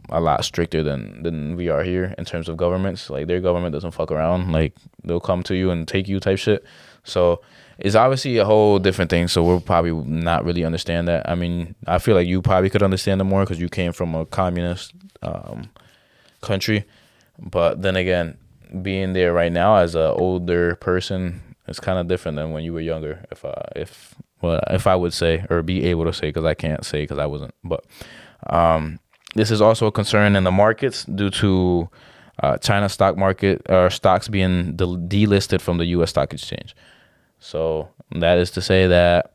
a lot stricter than we are here in terms of governments. Like their government doesn't fuck around. Like they'll come to you and take you type shit. So it's obviously a whole different thing. So we'll probably not really understand that. I mean, I feel like you probably could understand it more because you came from a communist country. But then again, being there right now as an older person, it's kind of different than when you were younger. If I would say or be able to say, because I can't say because I wasn't. But this is also a concern in the markets due to China's stock market or stocks being delisted from the U.S. stock exchange. So that is to say that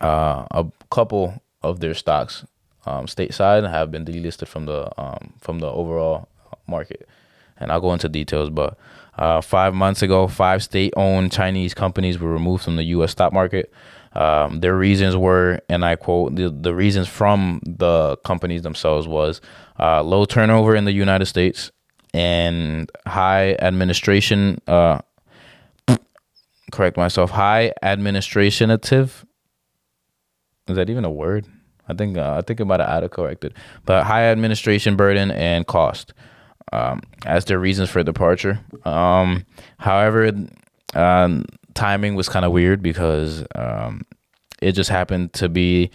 a couple of their stocks stateside have been delisted from the overall market. And I'll go into details, but 5 months ago, 5 state-owned Chinese companies were removed from the U.S. stock market. Their reasons were, and I quote, the reasons from the companies themselves was low turnover in the United States and high administrative. Is that even a word? I think it might have auto-corrected. But high administration burden and cost as their reasons for departure. However, timing was kind of weird because it just happened to be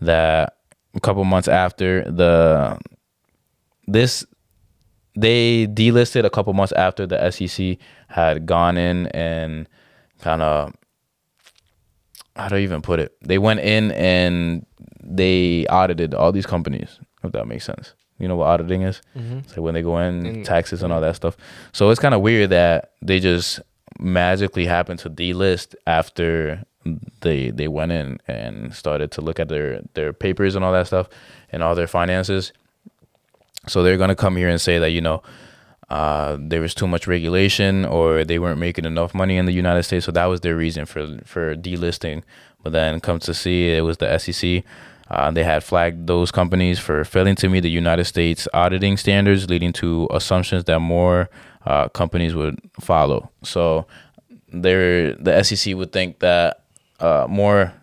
that a couple months after they delisted a couple months after the SEC had gone in and kind of, how do I even put it? They went in and they audited all these companies, if that makes sense. You know what auditing is? Mm-hmm. It's like when they go in, taxes and all that stuff. So it's kind of weird that they just magically happened to delist after they went in and started to look at their papers and all that stuff and all their finances. So they're going to come here and say that, you know, there was too much regulation or they weren't making enough money in the United States. So that was their reason for delisting. But then come to see, it was the SEC. They had flagged those companies for failing to meet the United States auditing standards, leading to assumptions that more companies would follow. So the SEC would think that more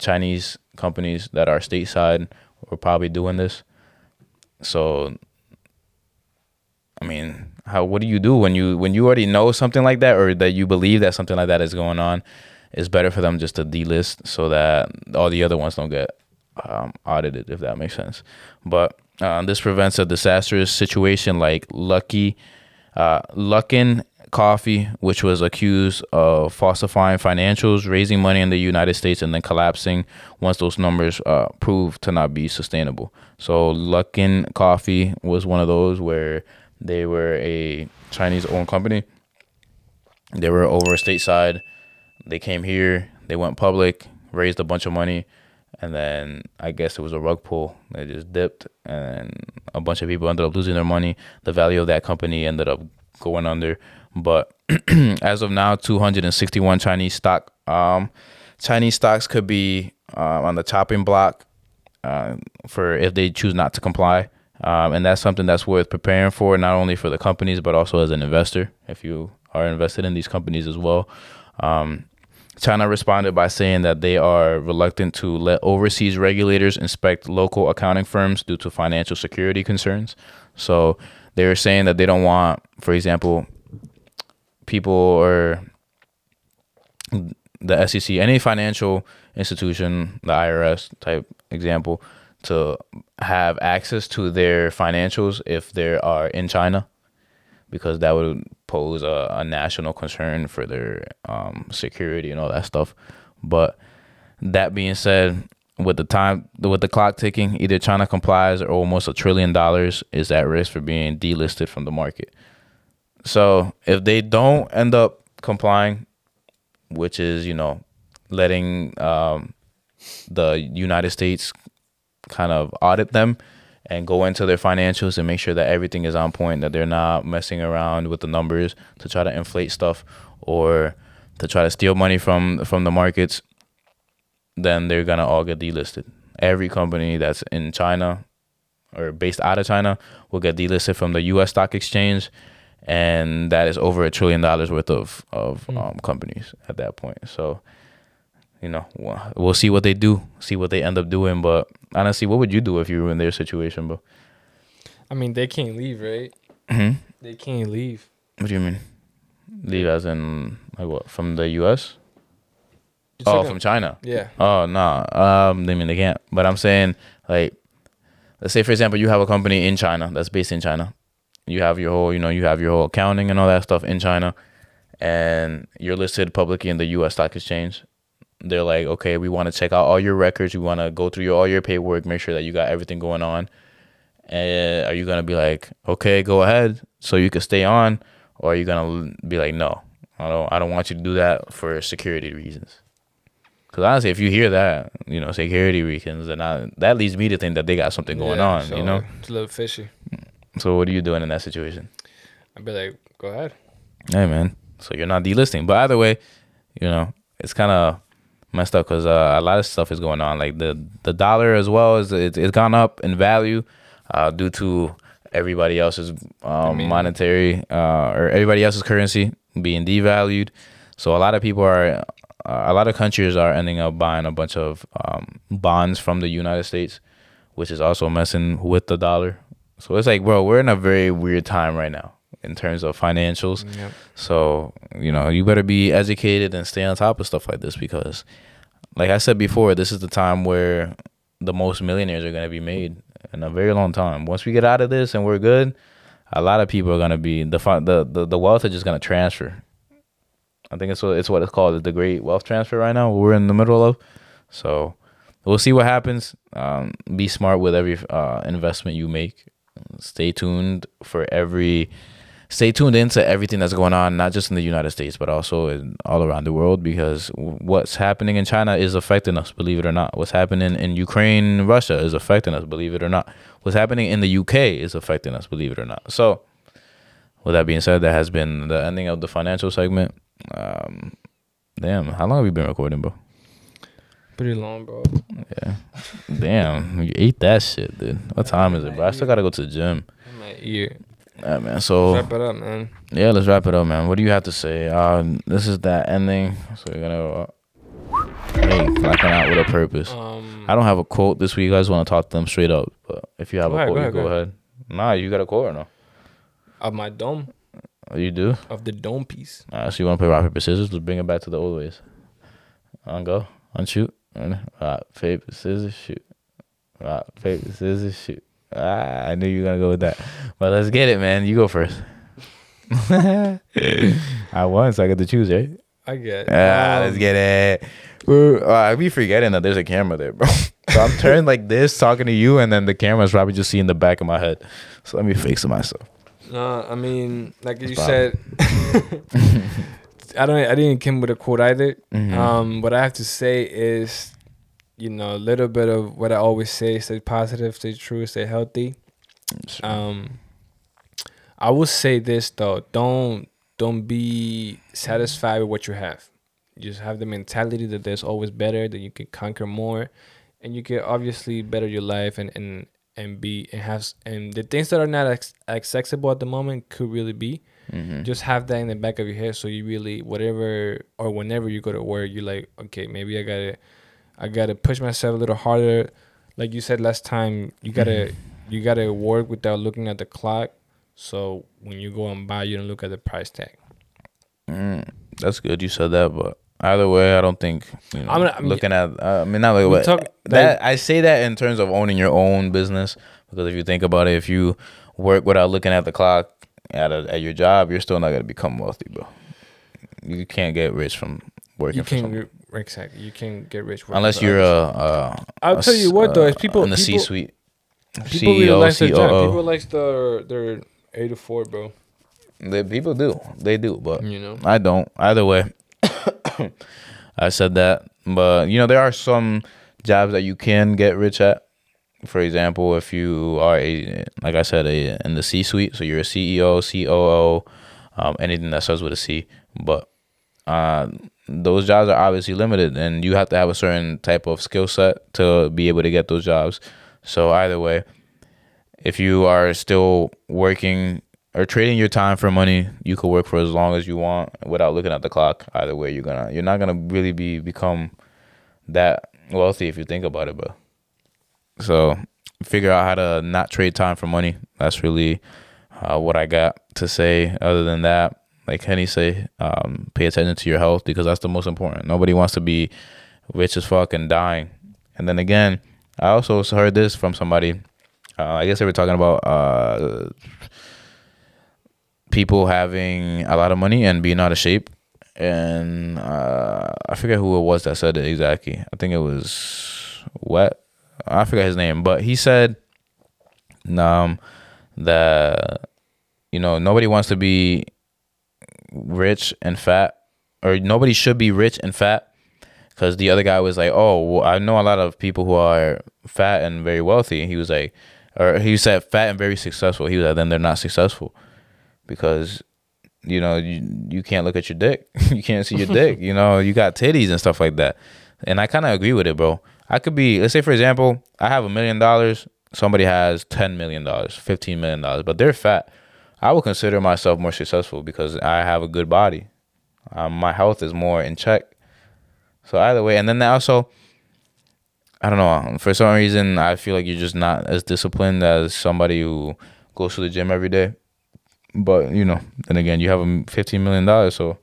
Chinese companies that are stateside were probably doing this. So, I mean, what do you do when you already know something like that, or that you believe that something like that is going on? It's better for them just to delist so that all the other ones don't get audited, if that makes sense. But this prevents a disastrous situation like Luckin Coffee, which was accused of falsifying financials, raising money in the United States, and then collapsing once those numbers proved to not be sustainable. So Luckin Coffee was one of those where they were a Chinese-owned company. They were over stateside. They came here. They went public, raised a bunch of money, and then I guess it was a rug pull. They just dipped, and a bunch of people ended up losing their money. The value of that company ended up going under. But as of now, 261 Chinese stocks could be on the chopping block for if they choose not to comply. And that's something that's worth preparing for, not only for the companies, but also as an investor, if you are invested in these companies as well. China responded by saying that they are reluctant to let overseas regulators inspect local accounting firms due to financial security concerns. So they're saying that they don't want, for example, people or the SEC, any financial institution, the IRS type example, to have access to their financials if they are in China, because that would pose a national concern for their security and all that stuff. But that being said, with the clock ticking, either China complies or almost $1 trillion is at risk for being delisted from the market. So if they don't end up complying, which is, you know, letting the United States kind of audit them and go into their financials and make sure that everything is on point, that they're not messing around with the numbers to try to inflate stuff or to try to steal money from the markets, then they're going to all get delisted. Every company that's in China or based out of China will get delisted from the U.S. stock exchange. And that is over $1 trillion worth of companies at that point. So, you know, we'll see what they do, see what they end up doing. But honestly, what would you do if you were in their situation, bro? I mean, they can't leave, right? Mm-hmm. They can't leave. What do you mean? Leave as in, like what, from the U.S.? Oh, from China. Yeah. Oh, no. I mean, they can't. But I'm saying, like, let's say, for example, you have a company in China that's based in China. You have your whole, you know, you have your whole accounting and all that stuff in China, and you're listed publicly in the U.S. stock exchange. They're like, okay, we want to check out all your records. We want to go through all your paperwork, make sure that you got everything going on. And are you going to be like, okay, go ahead so you can stay on? Or are you going to be like, no, I don't want you to do that for security reasons? Because honestly, if you hear that, you know, security reasons, and that leads me to think that they got something going on, so, you know? It's a little fishy. So what are you doing in that situation? I'd be like, go ahead. Hey, man. So you're not delisting. But either way, you know, it's kind of messed up because a lot of stuff is going on. Like the dollar as well, it's gone up in value due to everybody else's monetary or everybody else's currency being devalued. So a lot of countries are ending up buying a bunch of bonds from the United States, which is also messing with the dollar. So it's like, bro, we're in a very weird time right now in terms of financials. Yep. So, you know, you better be educated and stay on top of stuff like this because, like I said before, this is the time where the most millionaires are going to be made in a very long time. Once we get out of this and we're good, a lot of people are going to be, the wealth is just going to transfer. I think it's what it's called, the great wealth transfer right now, what we're in the middle of. So we'll see what happens. Be smart with every investment you make. Stay tuned into everything that's going on, not just in the United States, but also in all around the world, because what's happening in China is affecting us, believe it or not. What's happening in Ukraine, Russia is affecting us, believe it or not. What's happening in the UK is affecting us, believe it or not. So with that being said, that has been the ending of the financial segment. Damn, how long have we been recording, bro? Pretty long, bro. Yeah. Damn, you ate that shit, dude. What time is it, bro? I still got to go to the gym. In my ear. All right, man. So let's wrap it up, man. Yeah, let's wrap it up, man. What do you have to say? This is that ending. So we're gonna blacking out with a purpose. I don't have a quote this week. I just want to talk to them straight up. But if you have a quote, go ahead. Nah, you got a quote or no? Of my dome. Oh, you do? Of the dome piece. All right, so you want to play rock paper scissors? Let's bring it back to the old ways. On go, on shoot, rock paper scissors shoot, rock paper scissors shoot. Ah, I knew you were going to go with that. But let's get it, man. You go first. I won, so I get to choose, right? I get it. Let's get it. I be forgetting that there's a camera there, bro. So I'm turned like this, talking to you, and then the camera's probably just seeing the back of my head. So let me fix it myself. No, I mean, like that's you said, I didn't come with a quote either. Mm-hmm. What I have to say is, you know, a little bit of what I always say: stay positive, stay true, stay healthy. I will say this though: don't be satisfied with what you have. You just have the mentality that there's always better, that you can conquer more, and you can obviously better your life and the things that are not accessible at the moment could really be. Mm-hmm. Just have that in the back of your head, so you really whenever you go to work, you're like, okay, maybe I gotta push myself a little harder. Like you said last time, you gotta work without looking at the clock. So when you go and buy, you don't look at the price tag. That's good you said that, but either way, I don't think I say that in terms of owning your own business, because if you think about it, if you work without looking at the clock at your job, you're still not gonna become wealthy, bro. You can't get rich from working. Exactly, you can get rich unless you're I'll tell you what though, is people in the C-suite, people realize their job. People like their 8 to 4, bro. They do, but you know, I don't. Either way, I said that, but you know, there are some jobs that you can get rich at. For example, if you are in the C-suite, so you're a CEO, COO, anything that starts with a C, but. Those jobs are obviously limited, and you have to have a certain type of skill set to be able to get those jobs. So either way, if you are still working or trading your time for money, you could work for as long as you want without looking at the clock. Either way, you're not gonna really become that wealthy if you think about it, bro. So figure out how to not trade time for money. That's really what I got to say. Other than that, like Kenny say, pay attention to your health, because that's the most important. Nobody wants to be rich as fuck and dying. And then again, I also heard this from somebody. I guess they were talking about people having a lot of money and being out of shape. And I forget who it was that said it exactly. I think it was Wet. I forgot his name. But he said that, you know, nobody wants to be rich and fat, or nobody should be rich and fat, because the other guy was like, oh, well, I know a lot of people who are fat and very wealthy. He was like, or he said fat and very successful. He was like, then they're not successful, because, you know, you can't look at your dick. You can't see your dick. You know, you got titties and stuff like that. And I kind of agree with it, bro. I could be, let's say, for example, I have $1 million. Somebody has $10 million, $15 million, but they're fat. I would consider myself more successful because I have a good body. My health is more in check. So either way, and then also, I don't know, for some reason, I feel like you're just not as disciplined as somebody who goes to the gym every day. But, you know, then again, you have $15 million, so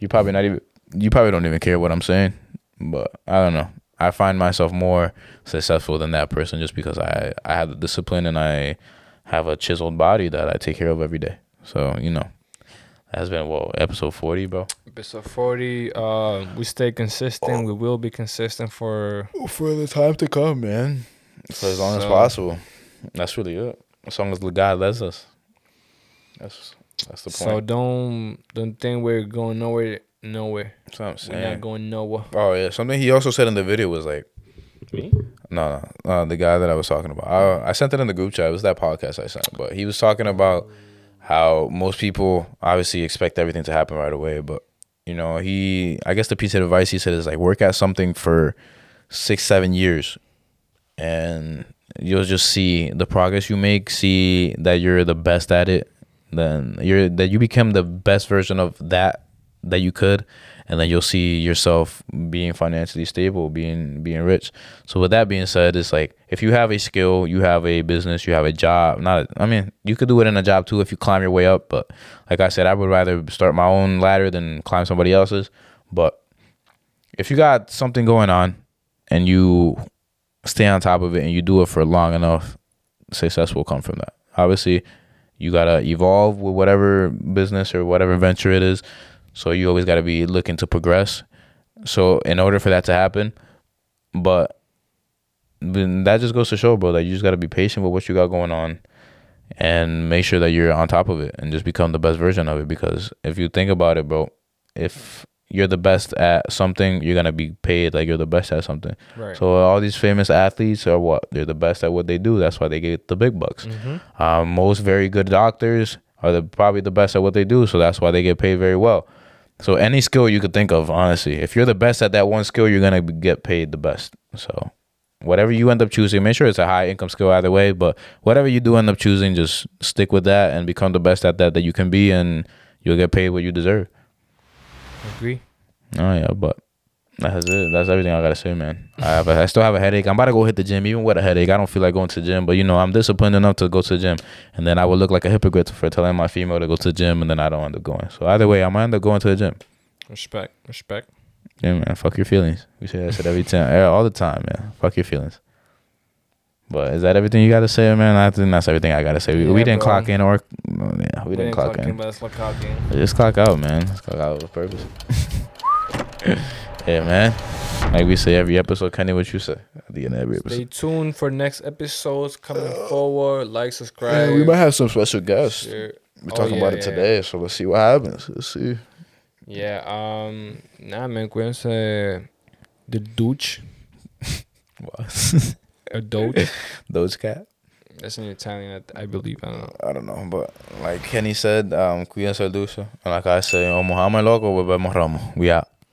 you probably don't even care what I'm saying. But I don't know. I find myself more successful than that person just because I have the discipline and I have a chiseled body that I take care of every day. So, you know, that's been, well, episode 40, bro. Episode 40. We stay consistent. Oh. We will be consistent for the time to come, man. For as long as possible. That's really it. As long as the God lets us. That's the point. So don't think we're going nowhere. That's what I'm saying. We're not going nowhere. Oh yeah. Something he also said in the video was like, me? No, the guy that I was talking about. I sent it in the group chat. It was that podcast I sent. But he was talking about how most people obviously expect everything to happen right away. But, you know, I guess the piece of advice he said is like, work at something for 6-7 years and you'll just see the progress you make, see that you're the best at it. Then you become the best version of that you could, and then you'll see yourself being financially stable, being rich. So with that being said, it's like, if you have a skill, you have a business, you have a job, you could do it in a job too if you climb your way up, but like I said, I would rather start my own ladder than climb somebody else's. But if you got something going on and you stay on top of it and you do it for long enough, success will come from that. Obviously, you got to evolve with whatever business or whatever venture it is. So you always got to be looking to progress. So in order for that to happen, but that just goes to show, bro, that you just got to be patient with what you got going on and make sure that you're on top of it and just become the best version of it. Because if you think about it, bro, if you're the best at something, you're going to be paid like you're the best at something. Right. So all these famous athletes are what? They're the best at what they do. That's why they get the big bucks. Mm-hmm. Most very good doctors are probably the best at what they do. So that's why they get paid very well. So any skill you could think of, honestly, if you're the best at that one skill, you're going to get paid the best. So whatever you end up choosing, make sure it's a high income skill either way. But whatever you do end up choosing, just stick with that and become the best at that you can be, and you'll get paid what you deserve. Agree. Oh yeah, but that's it. That's everything I gotta say, man. I still have a headache. I'm about to go hit the gym. Even with a headache, I don't feel like going to the gym, but you know, I'm disciplined enough to go to the gym, and then I would look like a hypocrite for telling my female to go to the gym, and then I don't end up going. So either way, I might end up going to the gym. Respect. Yeah, man, fuck your feelings. We say that shit every time, all the time, man. Fuck your feelings. But is that everything you gotta say, man? I think that's everything I gotta say. We didn't clock in, or we didn't clock in. Let's clock in. Just clock out, man. Let's clock out with purpose. Yeah, man. Like we say every episode, Kenny, what you say at the end of every episode. Stay tuned for next episodes coming forward. Like, subscribe. Yeah, we might have some special guests. Sure. We're talking about it today, so let's see what happens. Let's see. Yeah. Man, cuídense de Dutch. What? A Dogecat? That's in Italian, I believe. I don't know, but like Kenny said, cuídense, dulce. And like I say, omo, amo, loco, bebemos romo. We out.